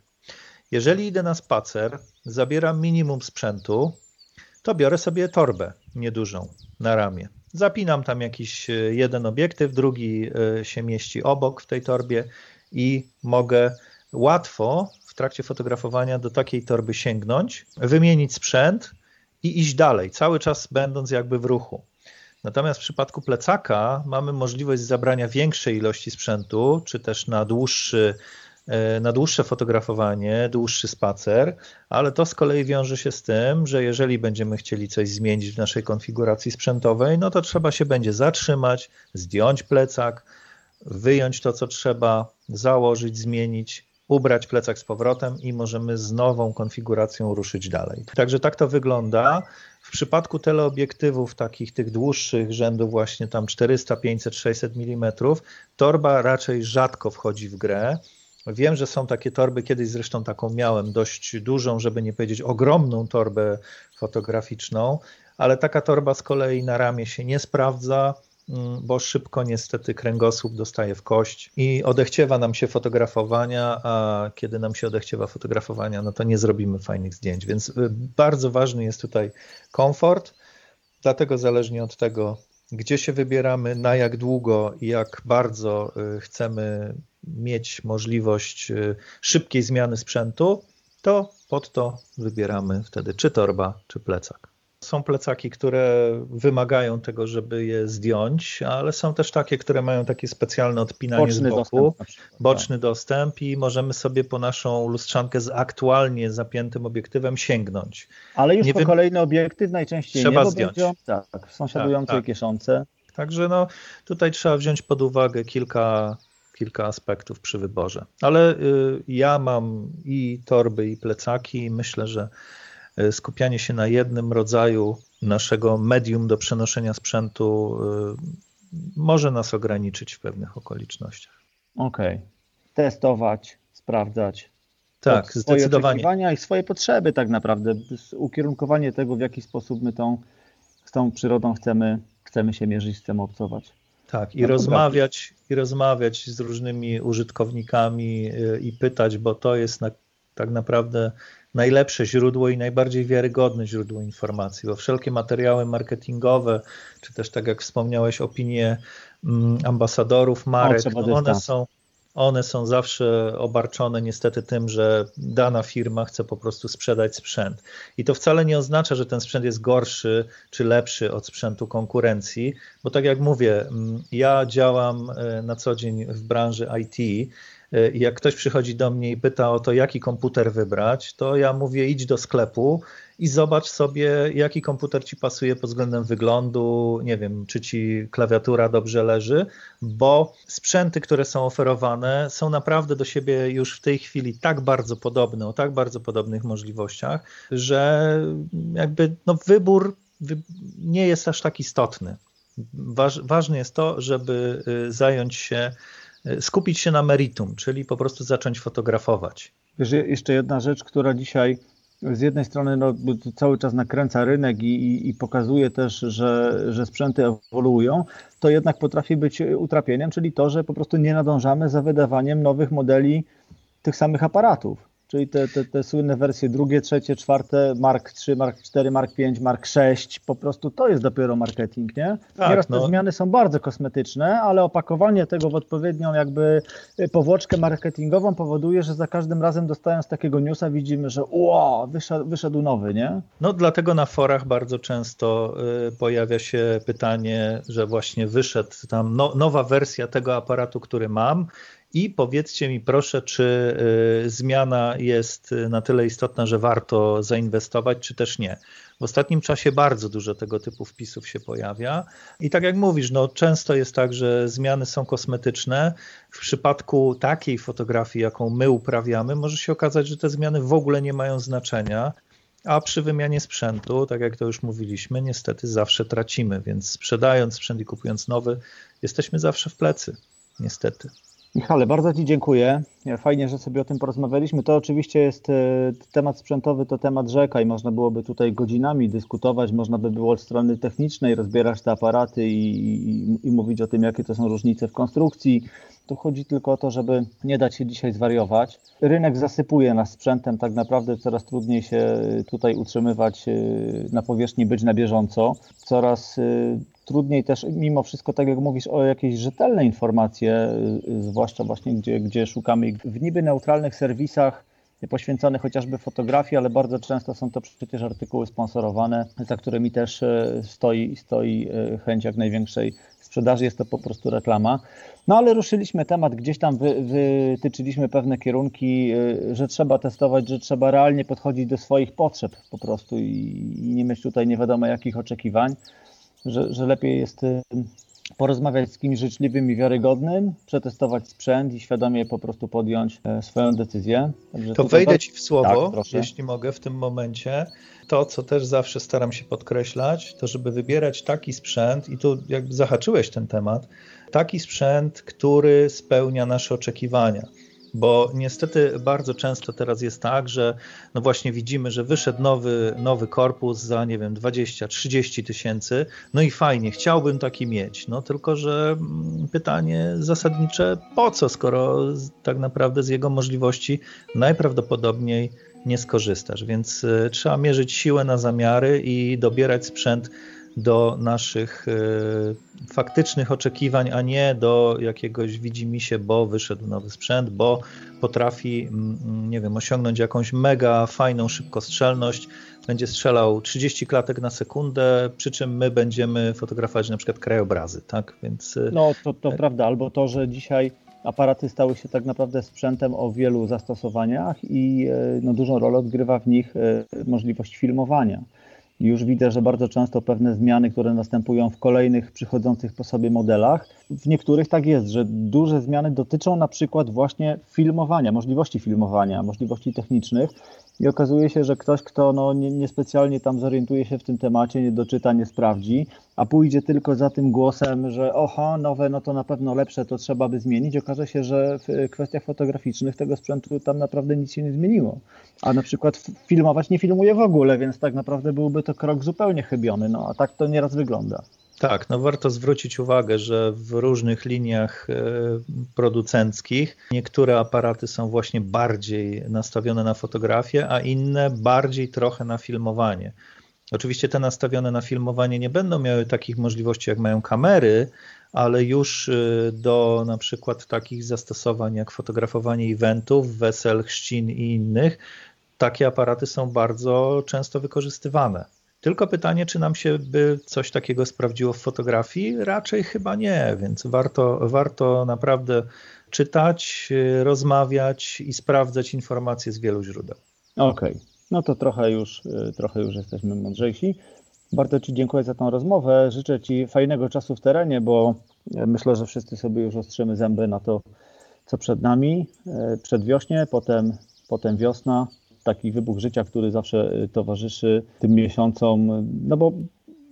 Jeżeli idę na spacer, zabieram minimum sprzętu, to biorę sobie torbę niedużą na ramię. Zapinam tam jakiś jeden obiektyw, drugi się mieści obok w tej torbie i mogę łatwo w trakcie fotografowania do takiej torby sięgnąć, wymienić sprzęt, i iść dalej, cały czas będąc jakby w ruchu. Natomiast w przypadku plecaka mamy możliwość zabrania większej ilości sprzętu, czy też na, dłuższy, na dłuższe fotografowanie, dłuższy spacer, ale to z kolei wiąże się z tym, że jeżeli będziemy chcieli coś zmienić w naszej konfiguracji sprzętowej, no to trzeba się będzie zatrzymać, zdjąć plecak, wyjąć to, co trzeba, założyć, zmienić, ubrać plecak z powrotem i możemy z nową konfiguracją ruszyć dalej. Także tak to wygląda. W przypadku teleobiektywów takich tych dłuższych rzędu właśnie tam czterysta, pięćset, sześćset milimetrów torba raczej rzadko wchodzi w grę. Wiem, że są takie torby, kiedyś zresztą taką miałem dość dużą, żeby nie powiedzieć ogromną torbę fotograficzną, ale taka torba z kolei na ramię się nie sprawdza. bo szybko niestety kręgosłup dostaje w kość i odechciewa nam się fotografowania, a kiedy nam się odechciewa fotografowania, no to nie zrobimy fajnych zdjęć, więc bardzo ważny jest tutaj komfort, dlatego zależnie od tego, gdzie się wybieramy, na jak długo i jak bardzo chcemy mieć możliwość szybkiej zmiany sprzętu, to pod to wybieramy wtedy czy torba, czy plecak. Są plecaki, które wymagają tego, żeby je zdjąć, ale są też takie, które mają takie specjalne odpinanie z boku, boczny dostęp i możemy sobie po naszą lustrzankę z aktualnie zapiętym obiektywem sięgnąć. Ale już po kolejny obiektyw najczęściej nie, bo będzie on tak, sąsiadujące i kieszące. Także no, tutaj trzeba wziąć pod uwagę kilka... kilka aspektów przy wyborze. Ale y, ja mam i torby, i plecaki i myślę, że skupianie się na jednym rodzaju naszego medium do przenoszenia sprzętu y, może nas ograniczyć w pewnych okolicznościach. Okej. Okay. Testować, sprawdzać. Tak, zdecydowanie. Swoje oczekiwania i swoje potrzeby tak naprawdę. Ukierunkowanie tego, w jaki sposób my tą, z tą przyrodą chcemy, chcemy się mierzyć, chcemy obcować. Tak, i rozmawiać, i rozmawiać z różnymi użytkownikami i pytać, bo to jest na, tak naprawdę najlepsze źródło i najbardziej wiarygodne źródło informacji, bo wszelkie materiały marketingowe, czy też tak jak wspomniałeś, opinie ambasadorów, marek, no one są, one są zawsze obarczone niestety tym, że dana firma chce po prostu sprzedać sprzęt. I to wcale nie oznacza, że ten sprzęt jest gorszy czy lepszy od sprzętu konkurencji, bo tak jak mówię, ja działam na co dzień w branży I T i jak ktoś przychodzi do mnie i pyta o to, jaki komputer wybrać, to ja mówię, idź do sklepu i zobacz sobie, jaki komputer ci pasuje pod względem wyglądu, nie wiem, czy ci klawiatura dobrze leży, bo sprzęty, które są oferowane, są naprawdę do siebie już w tej chwili tak bardzo podobne, o tak bardzo podobnych możliwościach, że jakby no, wybór nie jest aż tak istotny. Waż, ważne jest to, żeby zająć się, skupić się na meritum, czyli po prostu zacząć fotografować. Wiesz, jeszcze jedna rzecz, która dzisiaj z jednej strony no, cały czas nakręca rynek i, i, i pokazuje też, że, że sprzęty ewoluują, to jednak potrafi być utrapieniem, czyli to, że po prostu nie nadążamy za wydawaniem nowych modeli tych samych aparatów. Czyli te, te, te słynne wersje drugie, trzecie, czwarte, Mark trzy, Mark cztery, Mark pięć, Mark sześć, po prostu to jest dopiero marketing, nie? Tak, Nieraz no. Te zmiany są bardzo kosmetyczne, ale opakowanie tego w odpowiednią jakby powłoczkę marketingową powoduje, że za każdym razem dostając takiego newsa widzimy, że wow, wyszedł, wyszedł nowy, nie? No dlatego na forach bardzo często pojawia się pytanie, że właśnie wyszedł tam no, nowa wersja tego aparatu, który mam. I powiedzcie mi proszę, czy zmiana jest na tyle istotna, że warto zainwestować, czy też nie. W ostatnim czasie bardzo dużo tego typu wpisów się pojawia. I tak jak mówisz, no często jest tak, że zmiany są kosmetyczne. W przypadku takiej fotografii, jaką my uprawiamy, może się okazać, że te zmiany w ogóle nie mają znaczenia. A przy wymianie sprzętu, tak jak to już mówiliśmy, niestety zawsze tracimy. Więc sprzedając sprzęt i kupując nowy, jesteśmy zawsze w plecy. Niestety. Michale, bardzo Ci dziękuję. Fajnie, że sobie o tym porozmawialiśmy. To oczywiście jest temat sprzętowy, to temat rzeka i można byłoby tutaj godzinami dyskutować, można by było od strony technicznej rozbierać te aparaty i, i, i mówić o tym, jakie to są różnice w konstrukcji. Tu chodzi tylko o to, żeby nie dać się dzisiaj zwariować. Rynek zasypuje nas sprzętem, tak naprawdę coraz trudniej się tutaj utrzymywać na powierzchni, być na bieżąco. Coraz trudniej też mimo wszystko, tak jak mówisz, o jakieś rzetelne informacje, zwłaszcza właśnie gdzie, gdzie szukamy w niby neutralnych serwisach poświęconych chociażby fotografii, ale bardzo często są to przecież artykuły sponsorowane, za którymi też stoi, stoi chęć jak największej sprzedaży, jest to po prostu reklama. No ale ruszyliśmy temat, gdzieś tam wy, wytyczyliśmy pewne kierunki, że trzeba testować, że trzeba realnie podchodzić do swoich potrzeb po prostu i, i nie mieć tutaj nie wiadomo jakich oczekiwań, że, że lepiej jest porozmawiać z kimś życzliwym i wiarygodnym, przetestować sprzęt i świadomie po prostu podjąć swoją decyzję. Także to wejdę to... Ci w słowo, tak, jeśli mogę w tym momencie. To, co też zawsze staram się podkreślać, to żeby wybierać taki sprzęt, i tu jakby zahaczyłeś ten temat, taki sprzęt, który spełnia nasze oczekiwania. Bo niestety bardzo często teraz jest tak, że no właśnie widzimy, że wyszedł nowy, nowy korpus za, nie wiem, dwadzieścia trzydzieści tysięcy, no i fajnie, chciałbym taki mieć, no tylko, że pytanie zasadnicze, po co, skoro tak naprawdę z jego możliwości najprawdopodobniej nie skorzystasz, więc trzeba mierzyć siłę na zamiary i dobierać sprzęt do naszych y, faktycznych oczekiwań, a nie do jakiegoś widzimisię, bo wyszedł nowy sprzęt, bo potrafi, mm, nie wiem, osiągnąć jakąś mega fajną szybkostrzelność, będzie strzelał trzydzieści klatek na sekundę, przy czym my będziemy fotografować na przykład krajobrazy, tak? Więc... No to, to prawda, albo to, że dzisiaj aparaty stały się tak naprawdę sprzętem o wielu zastosowaniach i no, dużą rolę odgrywa w nich możliwość filmowania. Już widzę, że bardzo często pewne zmiany, które następują w kolejnych przychodzących po sobie modelach, w niektórych tak jest, że duże zmiany dotyczą na przykład właśnie filmowania, możliwości filmowania, możliwości technicznych i okazuje się, że ktoś, kto no, nie, niespecjalnie tam zorientuje się w tym temacie, nie doczyta, nie sprawdzi, a pójdzie tylko za tym głosem, że oho, nowe, no to na pewno lepsze, to trzeba by zmienić. Okaże się, że w kwestiach fotograficznych tego sprzętu tam naprawdę nic się nie zmieniło. A na przykład filmować nie filmuje w ogóle, więc tak naprawdę byłby to krok zupełnie chybiony, no a tak to nieraz wygląda. Tak, no warto zwrócić uwagę, że w różnych liniach producenckich niektóre aparaty są właśnie bardziej nastawione na fotografię, a inne bardziej trochę na filmowanie. Oczywiście te nastawione na filmowanie nie będą miały takich możliwości, jak mają kamery, ale już do na przykład takich zastosowań jak fotografowanie eventów, wesel, chrzcin i innych, takie aparaty są bardzo często wykorzystywane. Tylko pytanie, czy nam się by coś takiego sprawdziło w fotografii? Raczej chyba nie, więc warto, warto naprawdę czytać, rozmawiać i sprawdzać informacje z wielu źródeł. Okej, okay. No to trochę już, trochę już jesteśmy mądrzejsi. Bardzo Ci dziękuję za tą rozmowę. Życzę Ci fajnego czasu w terenie, bo myślę, że wszyscy sobie już ostrzymy zęby na to, co przed nami. Przedwiośnie, potem, potem wiosna. Taki wybuch życia, który zawsze towarzyszy tym miesiącom, no bo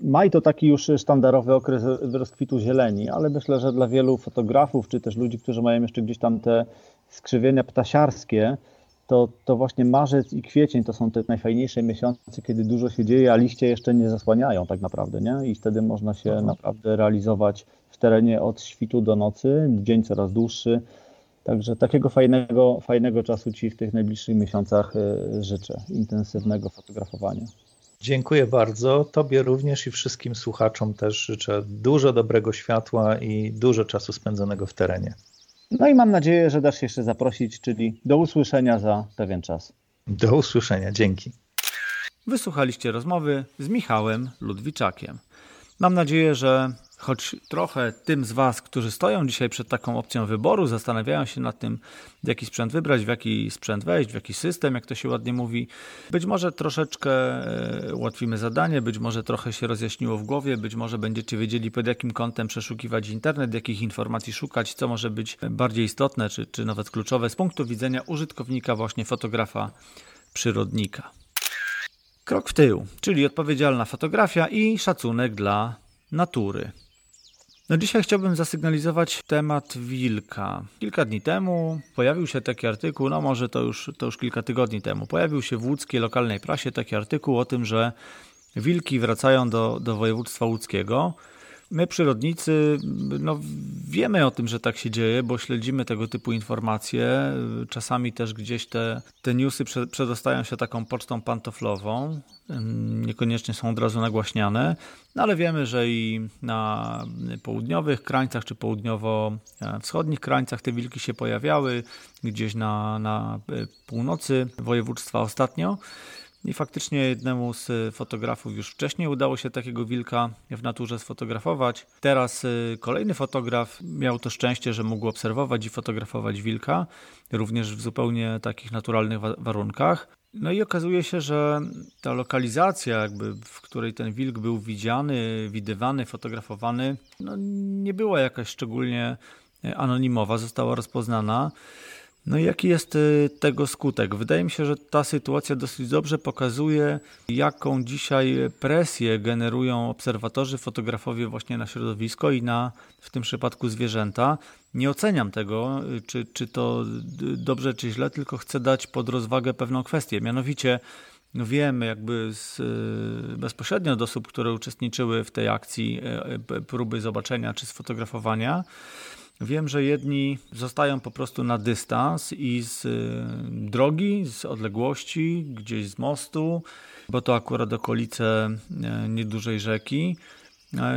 maj to taki już sztandarowy okres rozkwitu zieleni, ale myślę, że dla wielu fotografów, czy też ludzi, którzy mają jeszcze gdzieś tam te skrzywienia ptasiarskie, to, to właśnie marzec i kwiecień to są te najfajniejsze miesiące, kiedy dużo się dzieje, a liście jeszcze nie zasłaniają tak naprawdę, nie? I wtedy można się Aha. naprawdę realizować w terenie od świtu do nocy, dzień coraz dłuższy. Także takiego fajnego, fajnego czasu Ci w tych najbliższych miesiącach życzę, intensywnego fotografowania. Dziękuję bardzo. Tobie również i wszystkim słuchaczom też życzę dużo dobrego światła i dużo czasu spędzonego w terenie. No i mam nadzieję, że dasz się jeszcze zaprosić, czyli do usłyszenia za pewien czas. Do usłyszenia, dzięki. Wysłuchaliście rozmowy z Michałem Ludwiczakiem. Mam nadzieję, że choć trochę tym z Was, którzy stoją dzisiaj przed taką opcją wyboru, zastanawiają się nad tym, jaki sprzęt wybrać, w jaki sprzęt wejść, w jaki system, jak to się ładnie mówi. Być może troszeczkę ułatwimy zadanie, być może trochę się rozjaśniło w głowie, być może będziecie wiedzieli, pod jakim kątem przeszukiwać internet, jakich informacji szukać, co może być bardziej istotne, czy, czy nawet kluczowe z punktu widzenia użytkownika, właśnie fotografa, przyrodnika. Krok w tył, czyli odpowiedzialna fotografia i szacunek dla natury. No dzisiaj chciałbym zasygnalizować temat wilka. Kilka dni temu pojawił się taki artykuł, no może to już, to już kilka tygodni temu, pojawił się w łódzkiej lokalnej prasie taki artykuł o tym, że wilki wracają do, do województwa łódzkiego. My przyrodnicy no, wiemy o tym, że tak się dzieje, bo śledzimy tego typu informacje. Czasami też gdzieś te, te newsy przedostają się taką pocztą pantoflową. Niekoniecznie są od razu nagłaśniane, no ale wiemy, że i na południowych krańcach czy południowo-wschodnich krańcach te wilki się pojawiały, gdzieś na, na północy województwa ostatnio. I faktycznie jednemu z fotografów już wcześniej udało się takiego wilka w naturze sfotografować. Teraz kolejny fotograf miał to szczęście, że mógł obserwować i fotografować wilka, również w zupełnie takich naturalnych warunkach. No i okazuje się, że ta lokalizacja, jakby, w której ten wilk był widziany, widywany, fotografowany, no nie była jakaś szczególnie anonimowa, została rozpoznana. No i jaki jest tego skutek? Wydaje mi się, że ta sytuacja dosyć dobrze pokazuje, jaką dzisiaj presję generują obserwatorzy, fotografowie właśnie na środowisko i na, w tym przypadku, zwierzęta. Nie oceniam tego, czy, czy to dobrze, czy źle, tylko chcę dać pod rozwagę pewną kwestię. Mianowicie wiemy jakby z, bezpośrednio od osób, które uczestniczyły w tej akcji próby zobaczenia czy sfotografowania, wiem, że jedni zostają po prostu na dystans i z drogi, z odległości, gdzieś z mostu, bo to akurat okolice niedużej rzeki.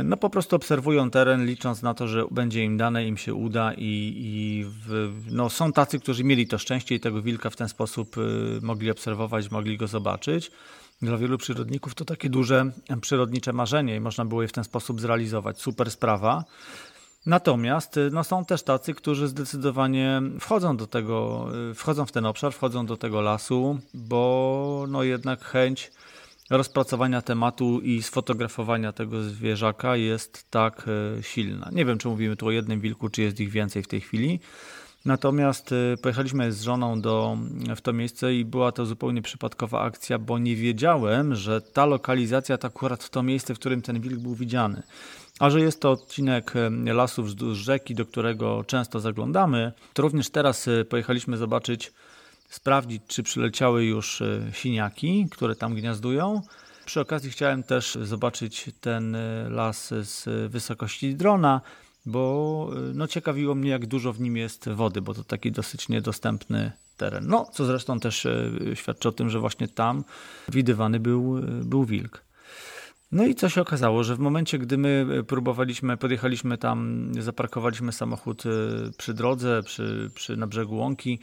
No po prostu obserwują teren, licząc na to, że będzie im dane, im się uda i, i w, no są tacy, którzy mieli to szczęście i tego wilka w ten sposób mogli obserwować, mogli go zobaczyć. Dla wielu przyrodników to takie duże przyrodnicze marzenie i można było je w ten sposób zrealizować. Super sprawa. Natomiast no, są też tacy, którzy zdecydowanie wchodzą do tego, wchodzą w ten obszar, wchodzą do tego lasu, bo no, jednak chęć rozpracowania tematu i sfotografowania tego zwierzaka jest tak silna. Nie wiem, czy mówimy tu o jednym wilku, czy jest ich więcej w tej chwili. Natomiast pojechaliśmy z żoną do, w to miejsce i była to zupełnie przypadkowa akcja, bo nie wiedziałem, że ta lokalizacja to akurat to miejsce, w którym ten wilk był widziany. A że jest to odcinek lasu wzdłuż rzeki, do którego często zaglądamy, to również teraz pojechaliśmy zobaczyć, sprawdzić, czy przyleciały już siniaki, które tam gniazdują. Przy okazji chciałem też zobaczyć ten las z wysokości drona, bo no, ciekawiło mnie, jak dużo w nim jest wody, bo to taki dosyć niedostępny teren. No, co zresztą też świadczy o tym, że właśnie tam widywany był, był wilk. No i co się okazało, że w momencie, gdy my próbowaliśmy, podjechaliśmy tam, zaparkowaliśmy samochód przy drodze, przy, przy, na brzegu łąki,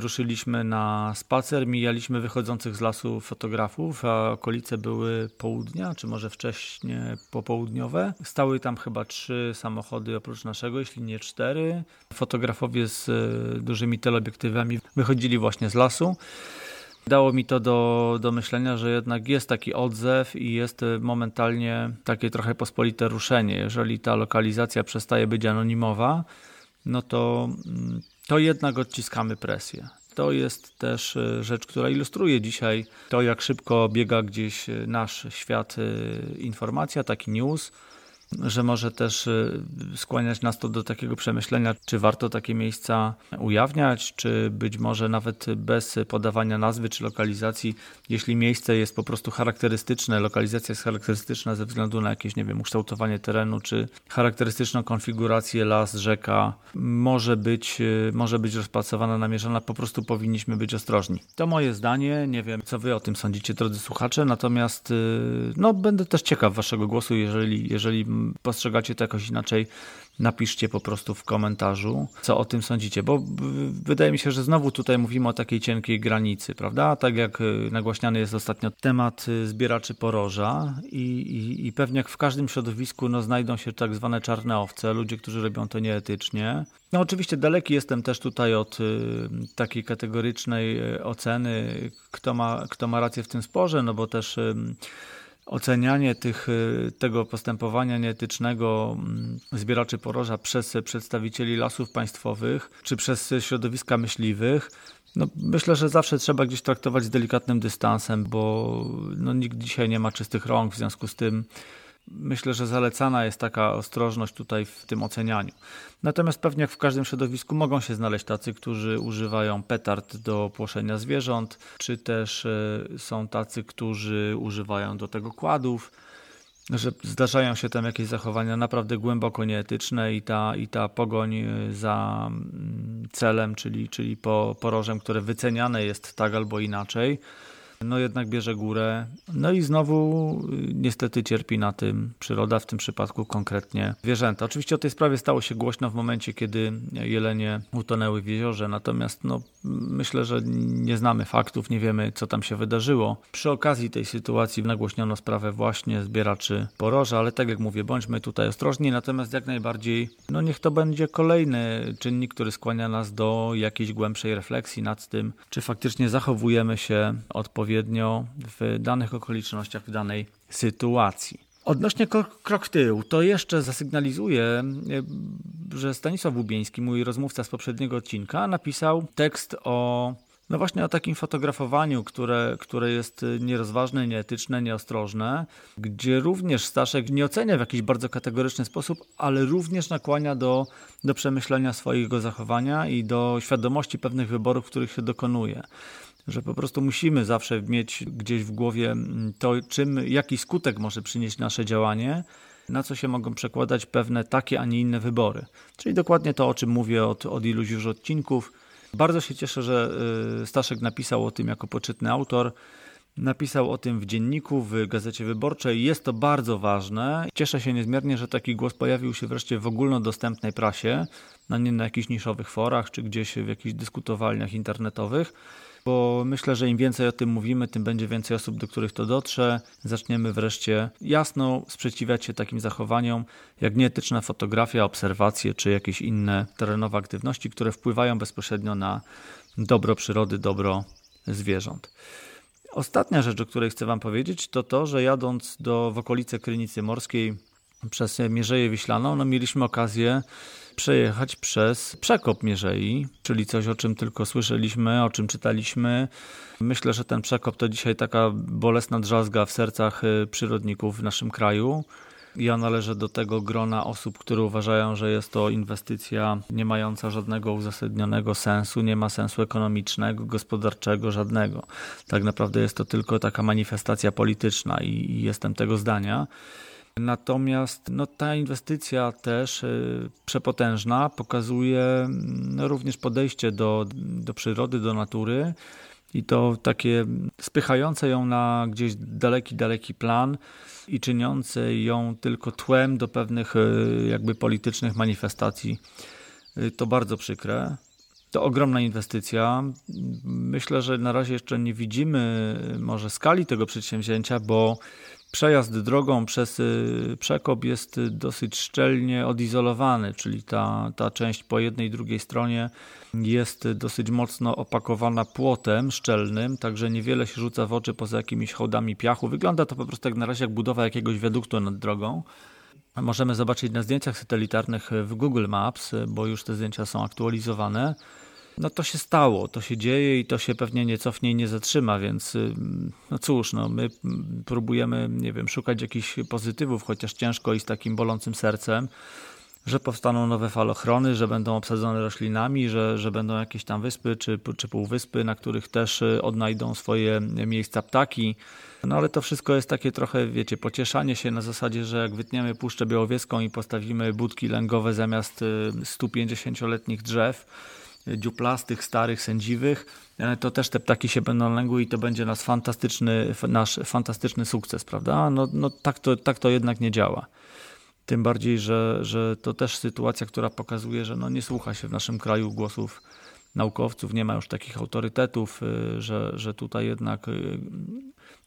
ruszyliśmy na spacer, mijaliśmy wychodzących z lasu fotografów, a okolice były południa, czy może wcześniej popołudniowe. Stały tam chyba trzy samochody oprócz naszego, jeśli nie cztery. Fotografowie z dużymi teleobiektywami wychodzili właśnie z lasu. Dało mi to do, do myślenia, że jednak jest taki odzew i jest momentalnie takie trochę pospolite ruszenie. Jeżeli ta lokalizacja przestaje być anonimowa, no to, to jednak odciskamy presję. To jest też rzecz, która ilustruje dzisiaj to, jak szybko biega gdzieś nasz świat informacja, taki news, że może też skłaniać nas to do takiego przemyślenia, czy warto takie miejsca ujawniać, czy być może nawet bez podawania nazwy czy lokalizacji, jeśli miejsce jest po prostu charakterystyczne, lokalizacja jest charakterystyczna ze względu na jakieś, nie wiem, ukształtowanie terenu, czy charakterystyczną konfigurację, las, rzeka, może być, może być rozpracowana, namierzona, po prostu powinniśmy być ostrożni. To moje zdanie, nie wiem, co wy o tym sądzicie, drodzy słuchacze, natomiast no, będę też ciekaw waszego głosu, jeżeli, jeżeli postrzegacie to jakoś inaczej, napiszcie po prostu w komentarzu, co o tym sądzicie, bo wydaje mi się, że znowu tutaj mówimy o takiej cienkiej granicy, prawda? Tak jak nagłaśniany jest ostatnio temat zbieraczy poroża i, i, i pewnie jak w każdym środowisku no, znajdą się tak zwane czarne owce, ludzie, którzy robią to nieetycznie. No oczywiście daleki jestem też tutaj od takiej kategorycznej oceny, kto ma, kto ma rację w tym sporze, no bo też ocenianie tych, tego postępowania nieetycznego zbieraczy poroża przez przedstawicieli lasów państwowych czy przez środowiska myśliwych, no myślę, że zawsze trzeba gdzieś traktować z delikatnym dystansem, bo no nikt dzisiaj nie ma czystych rąk, w związku z tym myślę, że zalecana jest taka ostrożność tutaj w tym ocenianiu. Natomiast pewnie jak w każdym środowisku mogą się znaleźć tacy, którzy używają petard do płoszenia zwierząt, czy też są tacy, którzy używają do tego kładów, że zdarzają się tam jakieś zachowania naprawdę głęboko nieetyczne i ta, i ta pogoń za celem, czyli, czyli po porożem, które wyceniane jest tak albo inaczej, no jednak bierze górę, no i znowu niestety cierpi na tym przyroda, w tym przypadku konkretnie zwierzęta. Oczywiście o tej sprawie stało się głośno w momencie, kiedy jelenie utonęły w jeziorze, natomiast no, myślę, że nie znamy faktów, nie wiemy, co tam się wydarzyło. Przy okazji tej sytuacji nagłośniono sprawę właśnie zbieraczy poroża, ale tak jak mówię, bądźmy tutaj ostrożni, natomiast jak najbardziej, no niech to będzie kolejny czynnik, który skłania nas do jakiejś głębszej refleksji nad tym, czy faktycznie zachowujemy się odpowiednio w danych okolicznościach, w danej sytuacji. Odnośnie krok w tył, to jeszcze zasygnalizuję że Stanisław Łubiński, mój rozmówca z poprzedniego odcinka, napisał tekst o... No właśnie o takim fotografowaniu, które, które jest nierozważne, nieetyczne, nieostrożne, gdzie również Staszek nie ocenia w jakiś bardzo kategoryczny sposób, ale również nakłania do, do przemyślenia swojego zachowania i do świadomości pewnych wyborów, których się dokonuje. Że po prostu musimy zawsze mieć gdzieś w głowie to, czym, jaki skutek może przynieść nasze działanie, na co się mogą przekładać pewne takie, a nie inne wybory. Czyli dokładnie to, o czym mówię od, od iluś już odcinków. Bardzo się cieszę, że Staszek napisał o tym jako poczytny autor. Napisał o tym w dzienniku, w Gazecie Wyborczej. Jest to bardzo ważne. Cieszę się niezmiernie, że taki głos pojawił się wreszcie w ogólnodostępnej prasie, a nie na jakichś niszowych forach czy gdzieś w jakichś dyskutowalniach internetowych, bo myślę, że im więcej o tym mówimy, tym będzie więcej osób, do których to dotrze. Zaczniemy wreszcie jasno sprzeciwiać się takim zachowaniom, jak nieetyczna fotografia, obserwacje czy jakieś inne terenowe aktywności, które wpływają bezpośrednio na dobro przyrody, dobro zwierząt. Ostatnia rzecz, o której chcę wam powiedzieć, to to, że jadąc do, w okolice Krynicy Morskiej przez Mierzeję Wiślaną, no mieliśmy okazję przejechać przez przekop Mierzei, czyli coś, o czym tylko słyszeliśmy, o czym czytaliśmy. Myślę, że ten przekop to dzisiaj taka bolesna drzazga w sercach przyrodników w naszym kraju. Ja należę do tego grona osób, które uważają, że jest to inwestycja nie mająca żadnego uzasadnionego sensu, nie ma sensu ekonomicznego, gospodarczego, żadnego. Tak naprawdę jest to tylko taka manifestacja polityczna i, i jestem tego zdania. Natomiast no, ta inwestycja też y, przepotężna pokazuje no, również podejście do, do przyrody, do natury i to takie spychające ją na gdzieś daleki, daleki plan i czyniące ją tylko tłem do pewnych y, jakby politycznych manifestacji. Y, to bardzo przykre. To ogromna inwestycja. Myślę, że na razie jeszcze nie widzimy może skali tego przedsięwzięcia, bo przejazd drogą przez przekop jest dosyć szczelnie odizolowany, czyli ta, ta część po jednej i drugiej stronie jest dosyć mocno opakowana płotem szczelnym, także niewiele się rzuca w oczy poza jakimiś hołdami piachu. Wygląda to po prostu jak na razie jak budowa jakiegoś wiaduktu nad drogą. Możemy zobaczyć na zdjęciach satelitarnych w Google Maps, bo już te zdjęcia są aktualizowane. No to się stało, to się dzieje i to się pewnie nie cofnie i nie zatrzyma, więc no cóż, no my próbujemy, nie wiem, szukać jakichś pozytywów, chociaż ciężko i z takim bolącym sercem, że powstaną nowe falochrony, że będą obsadzone roślinami, że, że będą jakieś tam wyspy czy, czy półwyspy, na których też odnajdą swoje miejsca ptaki. No ale to wszystko jest takie trochę, wiecie, pocieszanie się na zasadzie, że jak wytniemy Puszczę Białowieską i postawimy budki lęgowe zamiast stu pięćdziesięcioletnich drzew, dziuplastych, starych, sędziwych, to też te ptaki się będą lęgły i to będzie nasz fantastyczny, nasz fantastyczny sukces, prawda? No, no tak, to, tak to jednak nie działa. Tym bardziej, że, że to też sytuacja, która pokazuje, że no nie słucha się w naszym kraju głosów naukowców, nie ma już takich autorytetów, że, że tutaj jednak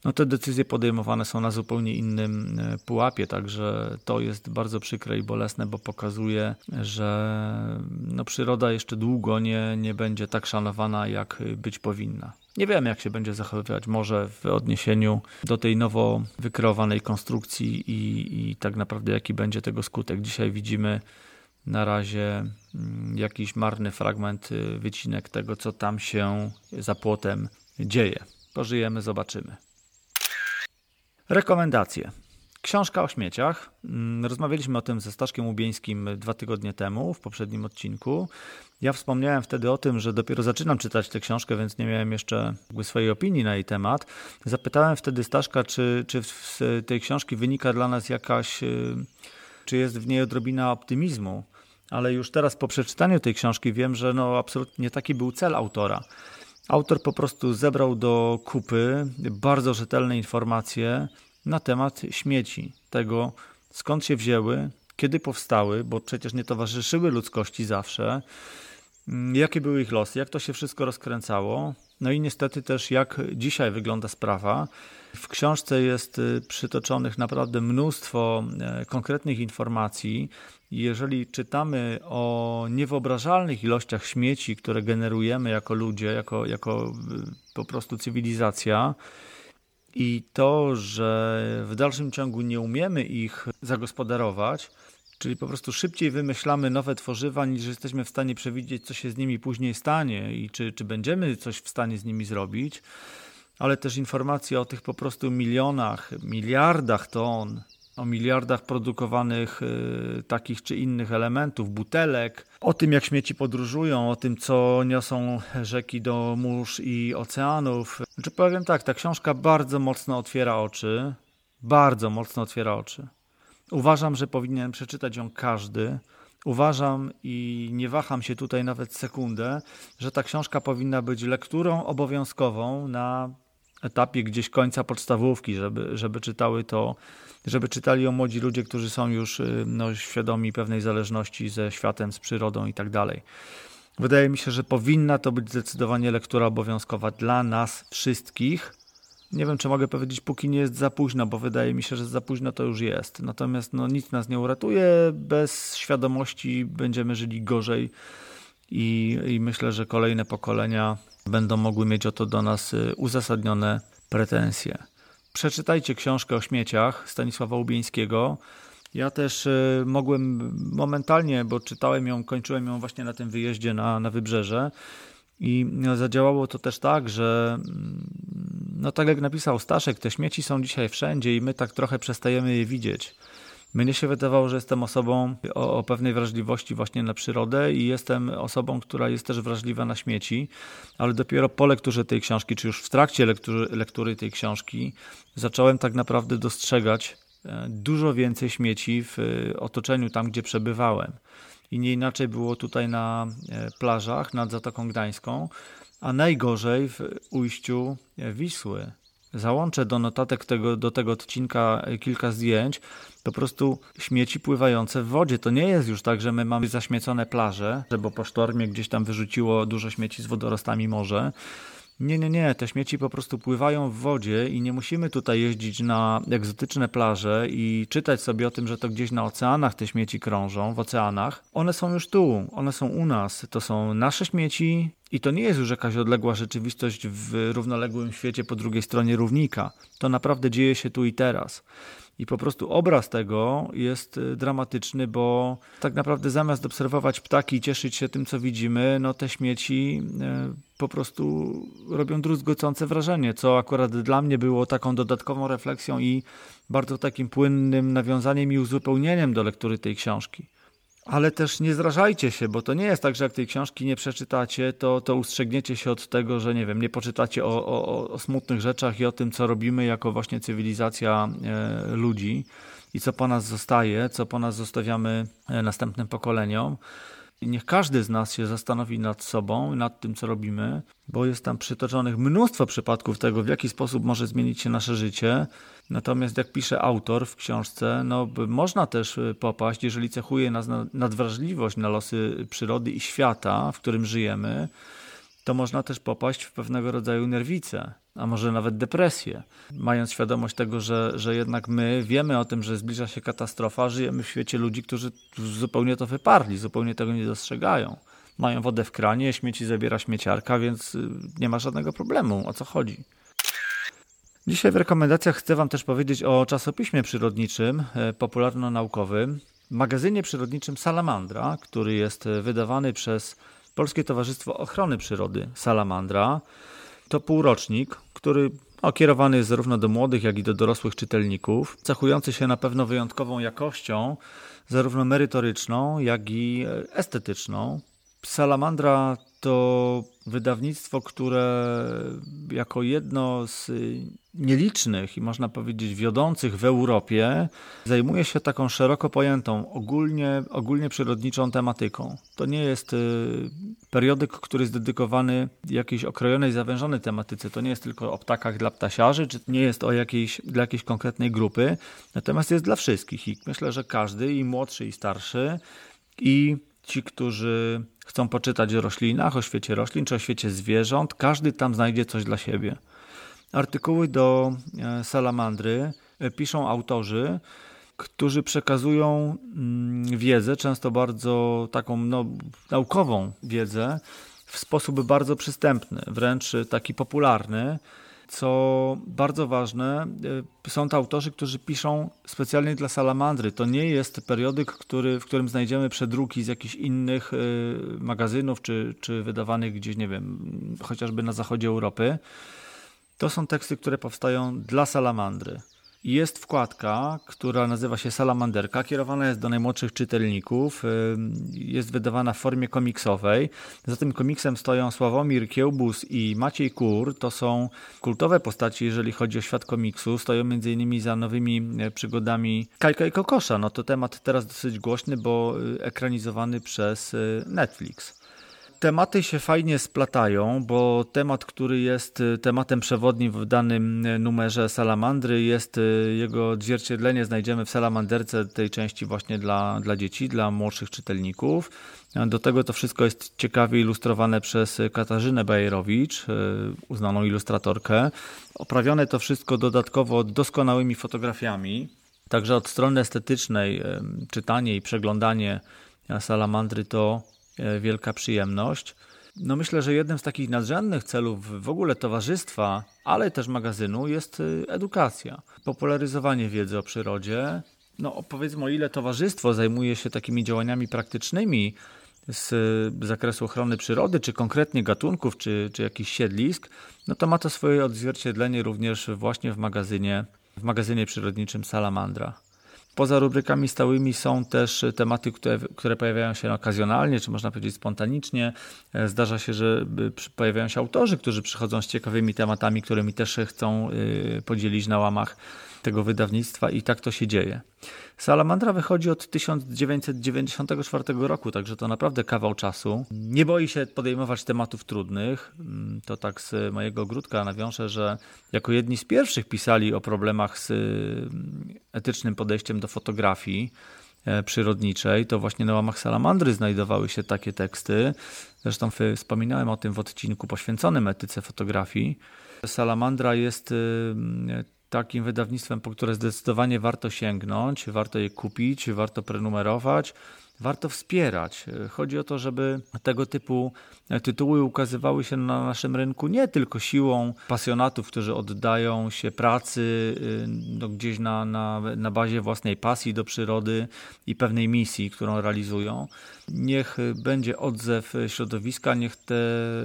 no te decyzje podejmowane są na zupełnie innym pułapie, także to jest bardzo przykre i bolesne, bo pokazuje, że no przyroda jeszcze długo nie, nie będzie tak szanowana, jak być powinna. Nie wiem, jak się będzie zachowywać może w odniesieniu do tej nowo wykreowanej konstrukcji i, i tak naprawdę jaki będzie tego skutek. Dzisiaj widzimy na razie jakiś marny fragment, wycinek tego, co tam się za płotem dzieje. Pożyjemy, zobaczymy. Rekomendacje. Książka o śmieciach. Rozmawialiśmy o tym ze Staszkiem Łubińskim dwa tygodnie temu, w poprzednim odcinku. Ja wspomniałem wtedy o tym, że dopiero zaczynam czytać tę książkę, więc nie miałem jeszcze swojej opinii na jej temat. Zapytałem wtedy Staszka, czy, czy z tej książki wynika dla nas jakaś... czy jest w niej odrobina optymizmu, ale już teraz po przeczytaniu tej książki wiem, że no absolutnie taki był cel autora. Autor po prostu zebrał do kupy bardzo rzetelne informacje na temat śmieci, tego skąd się wzięły, kiedy powstały, bo przecież nie towarzyszyły ludzkości zawsze, jakie były ich losy, jak to się wszystko rozkręcało. No i niestety też jak dzisiaj wygląda sprawa. W książce jest przytoczonych naprawdę mnóstwo konkretnych informacji. Jeżeli czytamy o niewyobrażalnych ilościach śmieci, które generujemy jako ludzie, jako, jako po prostu cywilizacja i to, że w dalszym ciągu nie umiemy ich zagospodarować, Czyli po prostu szybciej wymyślamy nowe tworzywa, niż jesteśmy w stanie przewidzieć, co się z nimi później stanie i czy, czy będziemy coś w stanie z nimi zrobić, ale też informacje o tych po prostu milionach, miliardach ton, o miliardach produkowanych y, takich czy innych elementów, butelek, o tym jak śmieci podróżują, o tym co niosą rzeki do mórz i oceanów. Znaczy, powiem tak, ta książka bardzo mocno otwiera oczy, bardzo mocno otwiera oczy. Uważam, że powinien przeczytać ją każdy. Uważam i nie waham się tutaj nawet sekundę, że ta książka powinna być lekturą obowiązkową na etapie gdzieś końca podstawówki, żeby, żeby czytały to, żeby czytali ją młodzi ludzie, którzy są już no, świadomi pewnej zależności ze światem, z przyrodą i tak dalej. Wydaje mi się, że powinna to być zdecydowanie lektura obowiązkowa dla nas wszystkich. Nie wiem, czy mogę powiedzieć, póki nie jest za późno, bo wydaje mi się, że za późno to już jest. Natomiast no, nic nas nie uratuje, bez świadomości będziemy żyli gorzej i, i myślę, że kolejne pokolenia będą mogły mieć o to do nas uzasadnione pretensje. Przeczytajcie książkę o śmieciach Stanisława Łubińskiego. Ja też mogłem momentalnie, bo czytałem ją, kończyłem ją właśnie na tym wyjeździe na, na wybrzeże. I zadziałało to też tak, że no tak jak napisał Staszek, te śmieci są dzisiaj wszędzie i my tak trochę przestajemy je widzieć. Mnie się wydawało, że jestem osobą o, o pewnej wrażliwości właśnie na przyrodę i jestem osobą, która jest też wrażliwa na śmieci, ale dopiero po lekturze tej książki, czy już w trakcie lektury, lektury tej książki zacząłem tak naprawdę dostrzegać dużo więcej śmieci w otoczeniu tam, gdzie przebywałem. I nie inaczej było tutaj na plażach nad Zatoką Gdańską, a najgorzej w ujściu Wisły. Załączę do notatek tego, do tego odcinka kilka zdjęć. Po prostu śmieci pływające w wodzie. To nie jest już tak, że my mamy zaśmiecone plaże, bo po sztormie gdzieś tam wyrzuciło dużo śmieci z wodorostami morze. Nie, nie, nie. Te śmieci po prostu pływają w wodzie i nie musimy tutaj jeździć na egzotyczne plaże i czytać sobie o tym, że to gdzieś na oceanach te śmieci krążą, w oceanach. One są już tu, one są u nas. To są nasze śmieci i to nie jest już jakaś odległa rzeczywistość w równoległym świecie po drugiej stronie równika. To naprawdę dzieje się tu i teraz. I po prostu obraz tego jest dramatyczny, bo tak naprawdę zamiast obserwować ptaki i cieszyć się tym, co widzimy, no te śmieci po prostu robią druzgocące wrażenie, co akurat dla mnie było taką dodatkową refleksją i bardzo takim płynnym nawiązaniem i uzupełnieniem do lektury tej książki. Ale też nie zrażajcie się, bo to nie jest tak, że jak tej książki nie przeczytacie, to, to ustrzegniecie się od tego, że nie wiem, nie poczytacie o, o, o smutnych rzeczach i o tym, co robimy jako właśnie cywilizacja e, ludzi i co po nas zostaje, co po nas zostawiamy następnym pokoleniom. I niech każdy z nas się zastanowi nad sobą, nad tym, co robimy, bo jest tam przytoczonych mnóstwo przypadków tego, w jaki sposób może zmienić się nasze życie. Natomiast jak pisze autor w książce, no można też popaść, jeżeli cechuje nas nadwrażliwość na losy przyrody i świata, w którym żyjemy, to można też popaść w pewnego rodzaju nerwicę, a może nawet depresję. Mając świadomość tego, że, że jednak my wiemy o tym, że zbliża się katastrofa, żyjemy w świecie ludzi, którzy zupełnie to wyparli, zupełnie tego nie dostrzegają. Mają wodę w kranie, śmieci zabiera śmieciarka, więc nie ma żadnego problemu, o co chodzi. Dzisiaj w rekomendacjach chcę wam też powiedzieć o czasopiśmie przyrodniczym, popularno-naukowym, magazynie przyrodniczym Salamandra, który jest wydawany przez Polskie Towarzystwo Ochrony Przyrody Salamandra. To półrocznik, który kierowany jest zarówno do młodych, jak i do dorosłych czytelników, cechujący się na pewno wyjątkową jakością, zarówno merytoryczną, jak i estetyczną. Salamandra to wydawnictwo, które jako jedno z nielicznych i można powiedzieć wiodących w Europie zajmuje się taką szeroko pojętą, ogólnie, ogólnie przyrodniczą tematyką. To nie jest y, periodyk, który jest dedykowany jakiejś okrojonej, zawężonej tematyce. To nie jest tylko o ptakach dla ptasiarzy, czy nie jest o jakiejś, dla jakiejś konkretnej grupy. Natomiast jest dla wszystkich i myślę, że każdy, i młodszy, i starszy, i ci, którzy chcą poczytać o roślinach, o świecie roślin czy o świecie zwierząt, każdy tam znajdzie coś dla siebie. Artykuły do Salamandry piszą autorzy, którzy przekazują wiedzę, często bardzo taką no, naukową wiedzę, w sposób bardzo przystępny, wręcz taki popularny. Co bardzo ważne, są to autorzy, którzy piszą specjalnie dla Salamandry. To nie jest periodyk, który, w którym znajdziemy przedruki z jakichś innych magazynów, czy, czy wydawanych gdzieś, nie wiem, chociażby na zachodzie Europy. To są teksty, które powstają dla Salamandry. Jest wkładka, która nazywa się Salamanderka, kierowana jest do najmłodszych czytelników, jest wydawana w formie komiksowej. Za tym komiksem stoją Sławomir Kiełbus i Maciej Kur. To są kultowe postaci, jeżeli chodzi o świat komiksu. Stoją między innymi za nowymi przygodami Kajka i Kokosza. No to temat teraz dosyć głośny, bo ekranizowany przez Netflix. Tematy się fajnie splatają, bo temat, który jest tematem przewodnim w danym numerze Salamandry, jest jego odzwierciedlenie, znajdziemy w Salamanderce, tej części właśnie dla, dla dzieci, dla młodszych czytelników. Do tego to wszystko jest ciekawie ilustrowane przez Katarzynę Bajerowicz, uznaną ilustratorkę. Oprawione to wszystko dodatkowo doskonałymi fotografiami, także od strony estetycznej czytanie i przeglądanie Salamandry to wielka przyjemność. No myślę, że jednym z takich nadrzędnych celów w ogóle towarzystwa, ale też magazynu jest edukacja. Popularyzowanie wiedzy o przyrodzie. No powiedzmy, o ile towarzystwo zajmuje się takimi działaniami praktycznymi z zakresu ochrony przyrody, czy konkretnie gatunków, czy, czy jakichś siedlisk, no to ma to swoje odzwierciedlenie również właśnie w magazynie, w magazynie przyrodniczym Salamandra. Poza rubrykami stałymi są też tematy, które, które pojawiają się okazjonalnie, czy można powiedzieć spontanicznie. Zdarza się, że pojawiają się autorzy, którzy przychodzą z ciekawymi tematami, którymi też chcą podzielić na łamach tego wydawnictwa i tak to się dzieje. Salamandra wychodzi od tysiąc dziewięćset dziewięćdziesiątego czwartego roku, także to naprawdę kawał czasu. Nie boi się podejmować tematów trudnych. To tak z mojego ogródka nawiążę, że jako jedni z pierwszych pisali o problemach z etycznym podejściem do fotografii przyrodniczej, to właśnie na łamach Salamandry znajdowały się takie teksty. Zresztą wspominałem o tym w odcinku poświęconym etyce fotografii. Salamandra jest takim wydawnictwem, po które zdecydowanie warto sięgnąć, warto je kupić, warto prenumerować, warto wspierać. Chodzi o to, żeby tego typu tytuły ukazywały się na naszym rynku nie tylko siłą pasjonatów, którzy oddają się pracy no, gdzieś na, na, na bazie własnej pasji do przyrody i pewnej misji, którą realizują. Niech będzie odzew środowiska, niech te,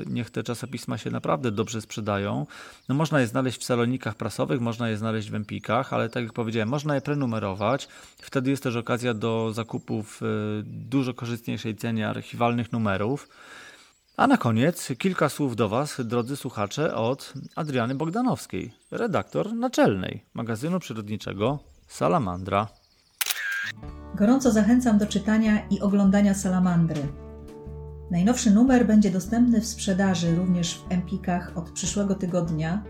niech te czasopisma się naprawdę dobrze sprzedają. No, można je znaleźć w salonikach prasowych, można je znaleźć w Empikach, ale tak jak powiedziałem, można je prenumerować. Wtedy jest też okazja do zakupów dużo korzystniejszej cenie archiwalnych numerów. A na koniec kilka słów do Was, drodzy słuchacze, od Adriany Bogdanowskiej, redaktor naczelnej magazynu przyrodniczego Salamandra. Gorąco zachęcam do czytania i oglądania Salamandry. Najnowszy numer będzie dostępny w sprzedaży również w Empikach od przyszłego tygodnia,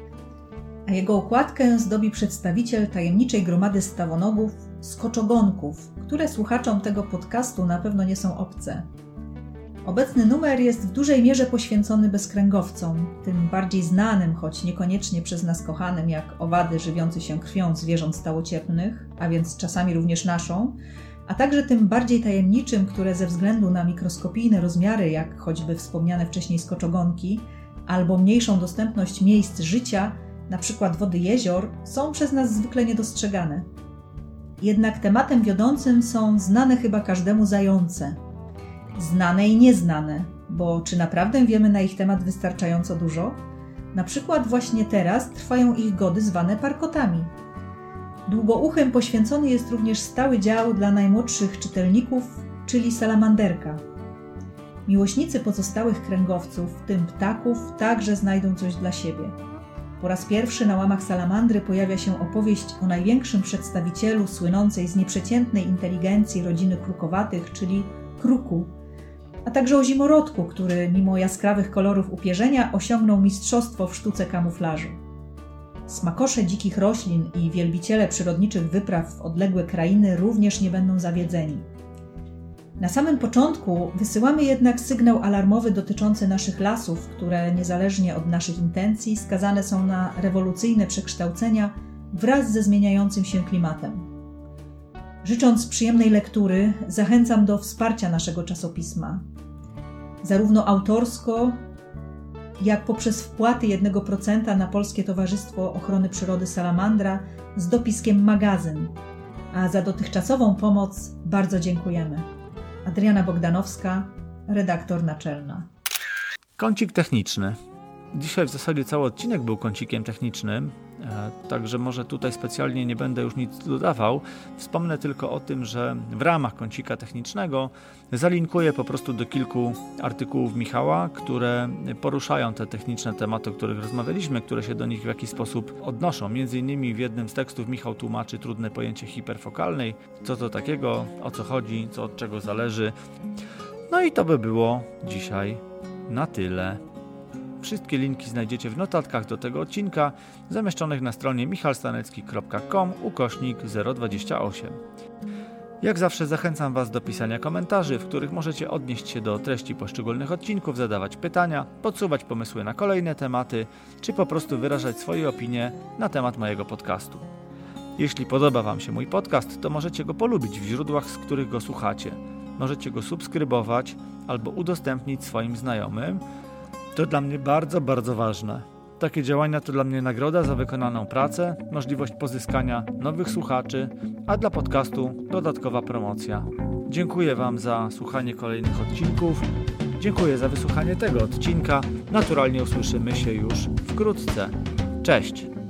a jego okładkę zdobi przedstawiciel tajemniczej gromady stawonogów z koczogonków, które słuchaczom tego podcastu na pewno nie są obce. Obecny numer jest w dużej mierze poświęcony bezkręgowcom, tym bardziej znanym, choć niekoniecznie przez nas kochanym, jak owady żywiące się krwią zwierząt stałocierpnych, a więc czasami również naszą, a także tym bardziej tajemniczym, które ze względu na mikroskopijne rozmiary, jak choćby wspomniane wcześniej skoczogonki, albo mniejszą dostępność miejsc życia, np. wody jezior, są przez nas zwykle niedostrzegane. Jednak tematem wiodącym są znane chyba każdemu zające. Znane i nieznane, bo czy naprawdę wiemy na ich temat wystarczająco dużo? Na przykład właśnie teraz trwają ich gody zwane parkotami. Długouchym poświęcony jest również stały dział dla najmłodszych czytelników, czyli salamanderka. Miłośnicy pozostałych kręgowców, w tym ptaków, także znajdą coś dla siebie. Po raz pierwszy na łamach Salamandry pojawia się opowieść o największym przedstawicielu słynącej z nieprzeciętnej inteligencji rodziny krukowatych, czyli kruku, a także o zimorodku, który mimo jaskrawych kolorów upierzenia osiągnął mistrzostwo w sztuce kamuflażu. Smakosze dzikich roślin i wielbiciele przyrodniczych wypraw w odległe krainy również nie będą zawiedzeni. Na samym początku wysyłamy jednak sygnał alarmowy dotyczący naszych lasów, które niezależnie od naszych intencji skazane są na rewolucyjne przekształcenia wraz ze zmieniającym się klimatem. Życząc przyjemnej lektury, zachęcam do wsparcia naszego czasopisma, zarówno autorsko, jak poprzez wpłaty jednego procenta na Polskie Towarzystwo Ochrony Przyrody Salamandra z dopiskiem magazyn, a za dotychczasową pomoc bardzo dziękujemy. Adriana Bogdanowska, redaktor naczelna. Kącik techniczny. Dzisiaj w zasadzie cały odcinek był kącikiem technicznym, także może tutaj specjalnie nie będę już nic dodawał. Wspomnę tylko o tym, że w ramach kącika technicznego zalinkuję po prostu do kilku artykułów Michała, które poruszają te techniczne tematy, o których rozmawialiśmy, które się do nich w jakiś sposób odnoszą. Między innymi w jednym z tekstów Michał tłumaczy trudne pojęcie hiperfokalnej, co to takiego, o co chodzi, co od czego zależy. No i to by było dzisiaj na tyle. Wszystkie linki znajdziecie w notatkach do tego odcinka, zamieszczonych na stronie michalstanecki.com ukośnik 028. Jak zawsze zachęcam Was do pisania komentarzy, w których możecie odnieść się do treści poszczególnych odcinków, zadawać pytania, podsuwać pomysły na kolejne tematy, czy po prostu wyrażać swoje opinie na temat mojego podcastu. Jeśli podoba Wam się mój podcast, to możecie go polubić w źródłach, z których go słuchacie. Możecie go subskrybować albo udostępnić swoim znajomym. To dla mnie bardzo, bardzo ważne. Takie działania to dla mnie nagroda za wykonaną pracę, możliwość pozyskania nowych słuchaczy, a dla podcastu dodatkowa promocja. Dziękuję Wam za słuchanie kolejnych odcinków. Dziękuję za wysłuchanie tego odcinka. Naturalnie usłyszymy się już wkrótce. Cześć!